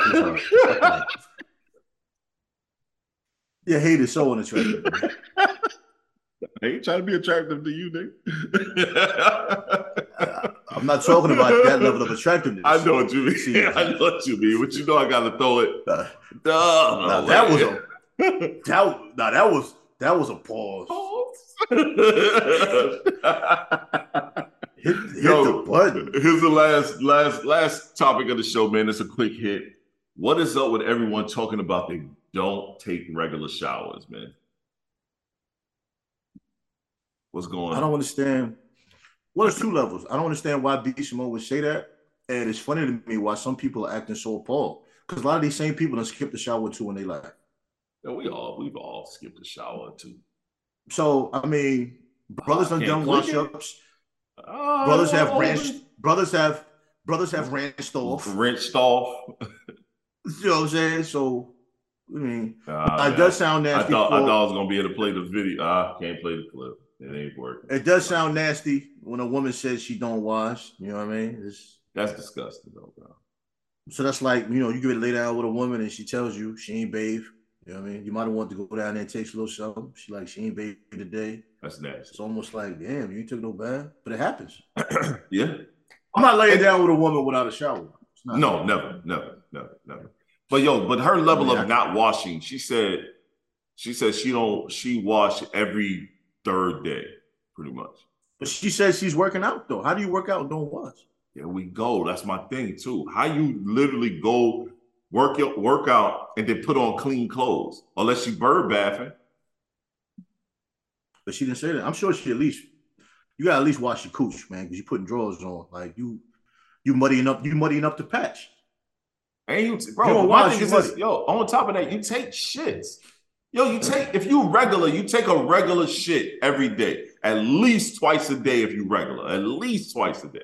yeah, hate is so unattractive. I ain't trying to be attractive to you, nigga. I, I'm not talking about that level of attractiveness. I know what you mean. See, I know what you mean, but you know I gotta throw it. Uh, Duh, now, no that was a that, now that was that was a pause. Pause. Hit, hit Yo, the button. Here's the last, last, last topic of the show, man. It's a quick hit. What is up with everyone talking about they don't take regular showers, man? What's going on? I don't understand. Well, there's two levels. I don't understand why B. Simone would say that. And it's funny to me why some people are acting so appalled. Because a lot of these same people don't skip the shower too when they lie. Yeah, we all, we've all skipped the shower too. So, I mean, brothers oh, I done wash-ups. Oh, brothers have ranched. Brothers have brothers have ranched off. Rinsed off. You know what I'm saying? So, I mean, uh, it does sound nasty. I thought, for, I thought I was gonna be able to play the video. I can't play the clip. It ain't working. It does sound nasty when a woman says she don't wash. You know what I mean? It's, that's disgusting, though, bro. So that's like, you know, you get laid down with a woman and she tells you she ain't bathe. You know what I mean? You might want to go down there and take a little something. She like she ain't bathed today. That's nasty. It's almost like, damn, you took no bath, but it happens. Yeah, I'm not laying down with a woman without a shower. No, bad. never, never, never, never. But yo, but her level I mean, of not washing, she said, she said she don't, she wash every third day, pretty much. But she says she's working out though. How do you work out and don't wash? There we go. That's my thing too. How you literally go work your work out and then put on clean clothes, unless you bird bathing. but she didn't say that. I'm sure she at least, you gotta at least wash your cooch, man, because you're putting drawers on. Like you, you muddying up, you muddying up the patch. And you, bro, you don't wash your muddy. Yo, on top of that, you take shits. Yo, you take, if you regular, you take a regular shit every day, at least twice a day if you regular, at least twice a day.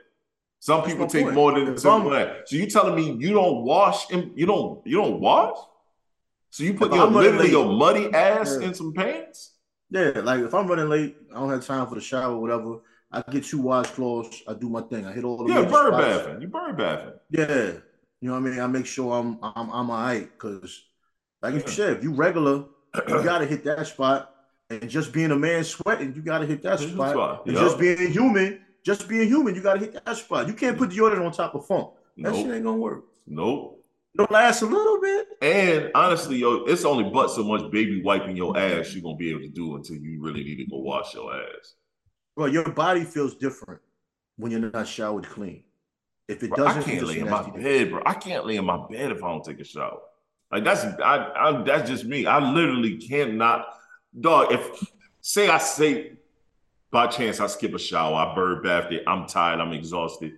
Some people take point. more than some of that. So you telling me you don't wash, and you don't, you don't wash? So you put your, literally late, your muddy ass yeah. in some pants? Yeah, like if I'm running late, I don't have time for the shower or whatever, I get two washcloths, I do my thing. I hit all the Yeah, bird bathing. You bird bathing. Yeah. You know what I mean? I make sure I'm I'm I'm all right. Cause like yeah. you said, if you regular, you gotta hit that spot. And just being a man sweating, you gotta hit that That's spot. spot. And yep. just being human, just being human, you gotta hit that spot. You can't put deodorant on top of funk. That nope. shit ain't gonna work. Nope. It'll last a little bit. And honestly, yo, it's only but so much baby wiping your ass you're going to be able to do until you really need to go wash your ass. Bro, your body feels different when you're not showered clean. If it bro, doesn't, I can't lay in my bed, day. bro. I can't lay in my bed if I don't take a shower. Like, that's I, I, that's just me. I literally cannot. Dog, if, say I say, by chance, I skip a shower, I bird bathed it, I'm tired, I'm exhausted,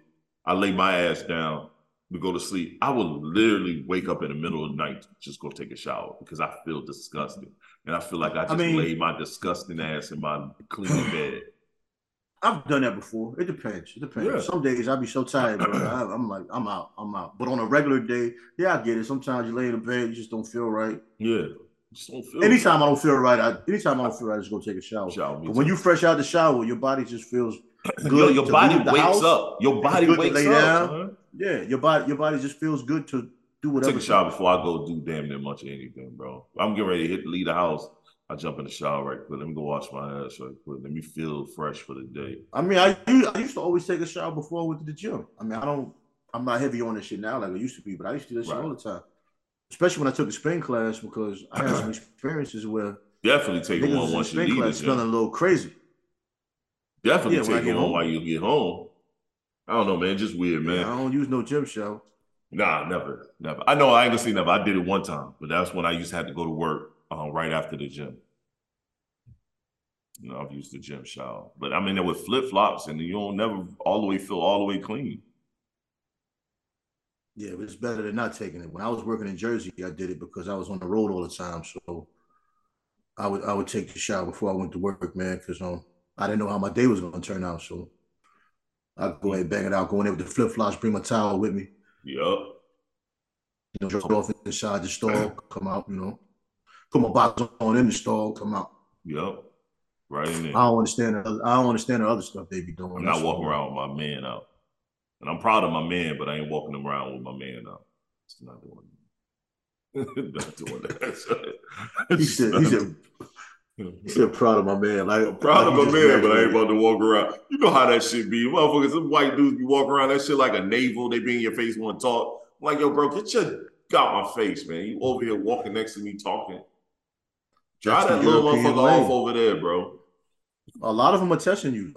I lay my ass down to go to sleep, I will literally wake up in the middle of the night to just go take a shower because I feel disgusted. And I feel like I just I mean, laid my disgusting ass in my clean bed. I've done that before. It depends. It depends. Yeah. Some days I'll be so tired, bro. I, I'm like, I'm out. I'm out. But on a regular day, yeah, I get it. Sometimes you lay in the bed, you just don't feel right. Yeah. Just don't feel anytime right. I don't feel right, I, anytime I don't feel right, I just go take a shower. shower but too. When you fresh out the shower, your body just feels good. Yo, your body wakes house. up. Your body wakes up. Down. Yeah, your body, your body just feels good to do whatever. Take a shower before I go do damn near much of anything, bro. I'm getting ready to hit leave the house. I jump in the shower right quick. Let me go wash my ass right quick. Let me feel fresh for the day. I mean, I I used to always take a shower before I went to the gym. I mean, I don't, I'm not heavy on this shit now like I used to be, but I used to do that shit right. all the time. Especially when I took a spin class because I had some experiences where definitely take a one once you leave class, it, yeah. smelling a little crazy. Definitely yeah, take one home. while you get home. I don't know, man. Just weird, man. Yeah, I don't use no gym shower. Nah, never, never. I know I ain't gonna say never. I did it one time, but that's when I used to have to go to work um, right after the gym. You know, I've used the gym shower, but I mean, there were flip flops, and you don't never all the way feel all the way clean. Yeah, but it's better than not taking it. When I was working in Jersey, I did it because I was on the road all the time, so I would I would take the shower before I went to work, man, because um I didn't know how my day was gonna turn out, so. I'll go ahead, bang it out, go in there with the flip-flops, bring my towel with me. Yep. You know, drop off inside the stall, come out, you know. Put my box on in the stall, come out. Yep. Right in there. I don't understand the, I don't understand the other stuff they be doing. I'm not walking around with my man out. And I'm proud of my man, but I ain't walking around with my man out. It's not doing that. Not doing that. He said, he said... I'm still proud of my man. Like, I'm proud like of my man, but I ain't about to walk around. You know how that shit be. Motherfuckers, some white dudes be walking around that shit like a navel. They be in your face, want to talk. I'm like, yo, bro, get your got my face, man. You over here walking next to me talking. Drive that little motherfucker off over there, bro. A lot of them are testing you.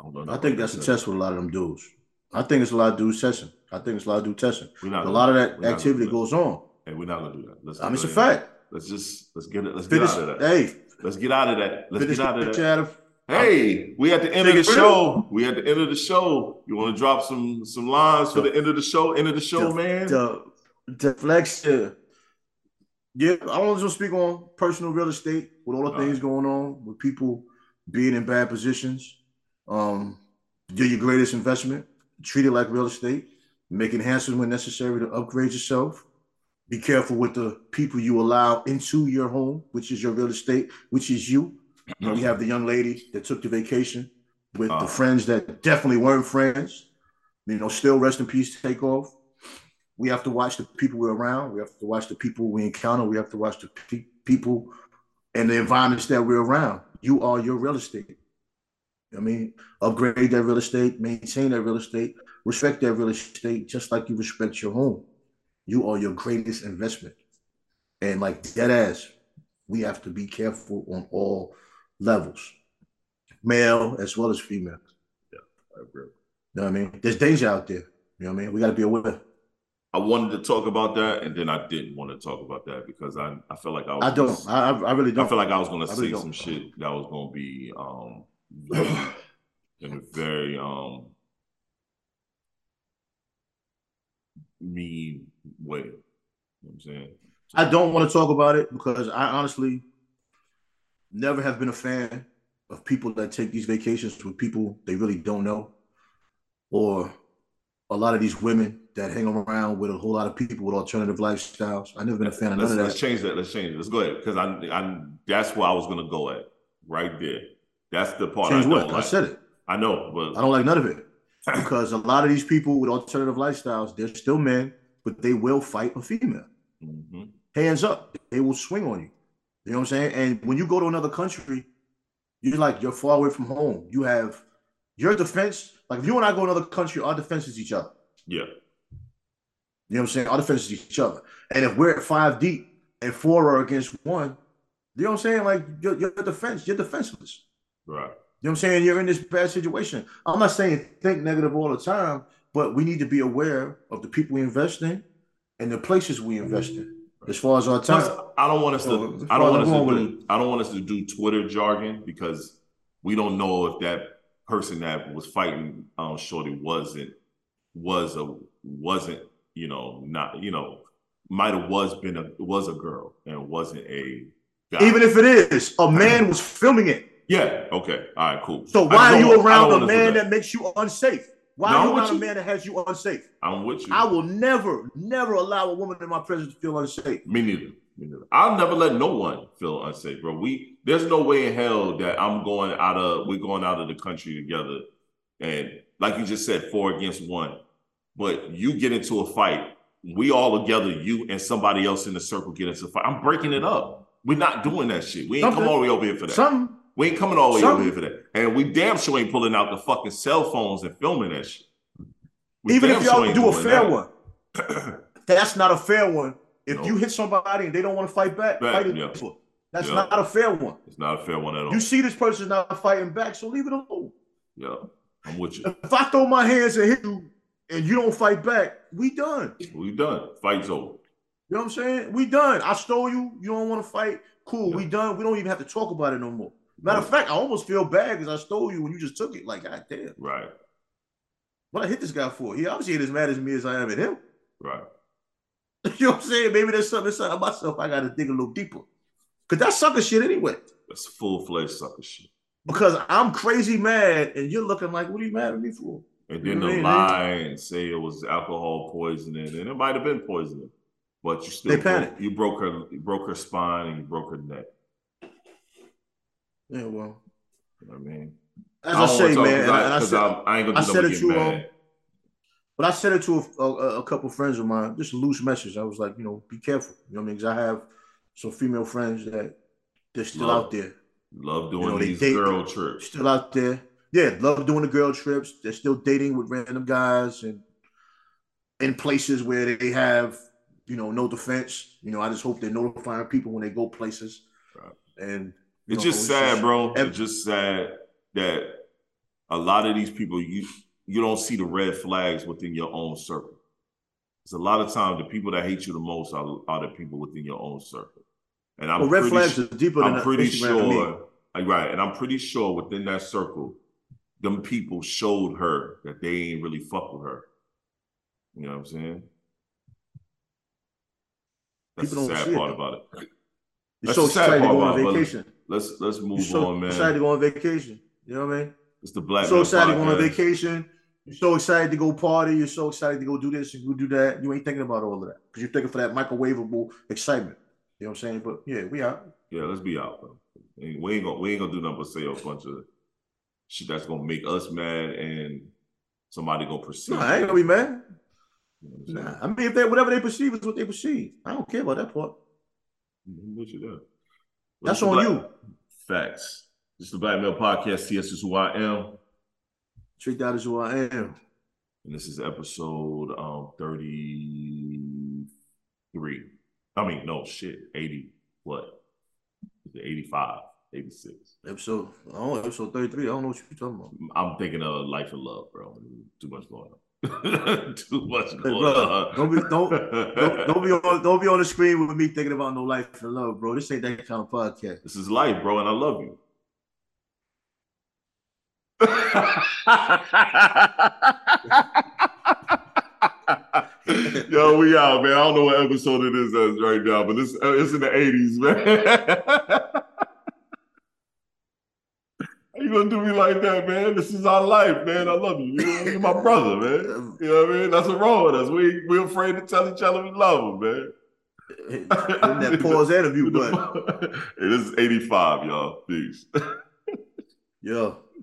I don't know. I think that's a test with a lot of them dudes. I think it's a lot of dudes testing. I think it's a lot of dudes testing. A lot of that activity goes on. Hey, we're not going to do that. I mean, it's a fact. Let's just let's get it. Let's finish, get out of that. Hey, let's get out of that. Let's finish, get out of that. Of, hey, we at the end of the show. We at the end of the show. You want to drop some some lines for the end of the show? End of the show, de, man. De, deflection. Yeah, I want to speak on personal real estate with all the all things right. going on with people being in bad positions. Um, do your greatest investment. Treat it like real estate. Make enhancements when necessary to upgrade yourself. Be careful with the people you allow into your home, which is your real estate, which is you. You know, we have the young lady that took the vacation with uh, the friends that definitely weren't friends. You know, still rest in peace, take off. We have to watch the people we're around. We have to watch the people we encounter. We have to watch the pe people and the environments that we're around. You are your real estate. I mean, upgrade that real estate, maintain that real estate, respect that real estate, just like you respect your home. You are your greatest investment. And like dead ass, we have to be careful on all levels, male as well as female. Yeah, I agree. You know what I mean? There's danger out there. You know what I mean? We got to be aware. I wanted to talk about that, and then I didn't want to talk about that because I, I felt like I was I don't gonna, I I really don't I feel like I was gonna I say really some shit that was gonna be um in a very um mean way. You know what I'm saying? So I don't want to talk about it because I honestly never have been a fan of people that take these vacations with people they really don't know, or a lot of these women that hang around with a whole lot of people with alternative lifestyles. I've never been a fan of let's, none of let's that. Let's change that. Let's change it. Let's go ahead, because I, I, that's where I was gonna go at right there. That's the part. Change I what? Like. I said it. I know, but I don't like none of it because a lot of these people with alternative lifestyles, they're still men, but they will fight a female. Mm-hmm. Hands up, they will swing on you. You know what I'm saying? And when you go to another country, you're like you're far away from home. You have your defense. Like if you and I go to another country, our defense is each other. Yeah. You know what I'm saying? Our defense is each other. And if we're at five deep and four are against one, you know what I'm saying? Like your, your defense, you're defenseless. Right. You know what I'm saying? You're in this bad situation. I'm not saying think negative all the time, but we need to be aware of the people we invest in and the places we invest in. As far as our time, Plus, I don't want us so, to. I don't want us to. Do, I don't want us to do Twitter jargon because we don't know if that person that was fighting um, Shorty wasn't was a wasn't you know not you know might have was been a was a girl and wasn't a guy. Even if it is, a man was filming it. Yeah. Okay. All right. Cool. So why are you around a man that. that makes you unsafe? Why no, are you not a man that has you unsafe? I'm with you. I will never, never allow a woman in my presence to feel unsafe. Me neither. Me neither. I'll never let no one feel unsafe, bro. We there's no way in hell that I'm going out of we're going out of the country together, and like you just said, four against one. But you get into a fight, we all together, you and somebody else in the circle get into a fight. I'm breaking it up. We're not doing that shit. We ain't Something. come all the way over here for that. Something. We ain't coming all the way Some, over here for that. And we damn sure ain't pulling out the fucking cell phones and filming that shit. We even if y'all sure do a fair that. one. That's not a fair one. If no. you hit somebody and they don't want to fight back, back fight yeah. that's yeah. not a fair one. It's not a fair one at all. You see this person's not fighting back, so leave it alone. Yeah, I'm with you. If I throw my hands and hit you and you don't fight back, we done. We done. Fight's over. You know what I'm saying? We done. I stole you. You don't want to fight. Cool, yeah. we done. We don't even have to talk about it no more. Matter of fact, I almost feel bad because I stole you when you just took it. Like, God damn. Right. What I hit this guy for? He obviously ain't as mad at me as I am at him. Right. You know what I'm saying? Maybe there's something inside of myself I got to dig a little deeper. Because that's sucker shit anyway. That's full-fledged sucker shit. Because I'm crazy mad and you're looking like, what are you mad at me for? And then they lie and say it was alcohol poisoning. And it might have been poisoning. But you still they panicked. You broke her, you broke her spine and you broke her neck. Yeah, well, you know what I mean, as I, I say, man, and I, and I said, I, I, ain't gonna I said it to, um, but I said it to a, a, a couple of friends of mine, just a loose message. I was like, you know, be careful, you know what I mean? Because I have some female friends that they're still love, out there, love doing you know, these date, girl trips, still out there, yeah, love doing the girl trips. They're still dating with random guys and in places where they have, you know, no defense. You know, I just hope they're notifying people when they go places, right. and. It's you know, just sad, bro. It's just sad that a lot of these people, you you don't see the red flags within your own circle. Because a lot of times the people that hate you the most are, are the people within your own circle. And I'm well, red flags sure, are deeper than I'm pretty sure, like, right? And I'm pretty sure within that circle, them people showed her that they ain't really fuck with her. You know what I'm saying? That's people the sad part it. about it. That's so the sad part about it. Vacation. Let's let's move You're so on, man. Excited to go on vacation. You know what I mean? It's the Black. You're so excited to go on vacation. You're so excited to go party. You're so excited to go do this and go do that. You ain't thinking about all of that because you're thinking for that microwavable excitement. You know what I'm saying? But yeah, we out. Yeah, let's be out, bro. We ain't gonna we ain't gonna do nothing but say a bunch of shit that's gonna make us mad and somebody gonna perceive. No, I ain't gonna be mad. You know nah, I mean if they whatever they perceive is what they perceive. I don't care about that part. What you do? That's on black, you. Facts. This is the Black Male Podcast. T S is who I am. Trick Dot is who I am. And this is episode um, thirty-three. I mean, no, shit. eighty. What? eighty-five. eighty-six. Episode, oh, episode thirty-three. I don't know what you're talking about. I'm thinking of Life and Love, bro. Too much going on. Too much going bro, on. Don't be don't, don't don't be on don't be on the screen with me thinking about no life and love, bro. This ain't that kind of podcast. This is life, bro, and I love you. Yo, we out, man. I don't know what episode it is as right now, but it's it's in the eighties, man. You gonna do me like that, man? This is our life, man. I love you. You're my brother, man. You know what I mean? That's what's wrong with us. We we're afraid to tell each other we love them, man. In that pause interview, but it is eighty-five, y'all. Peace. Yo.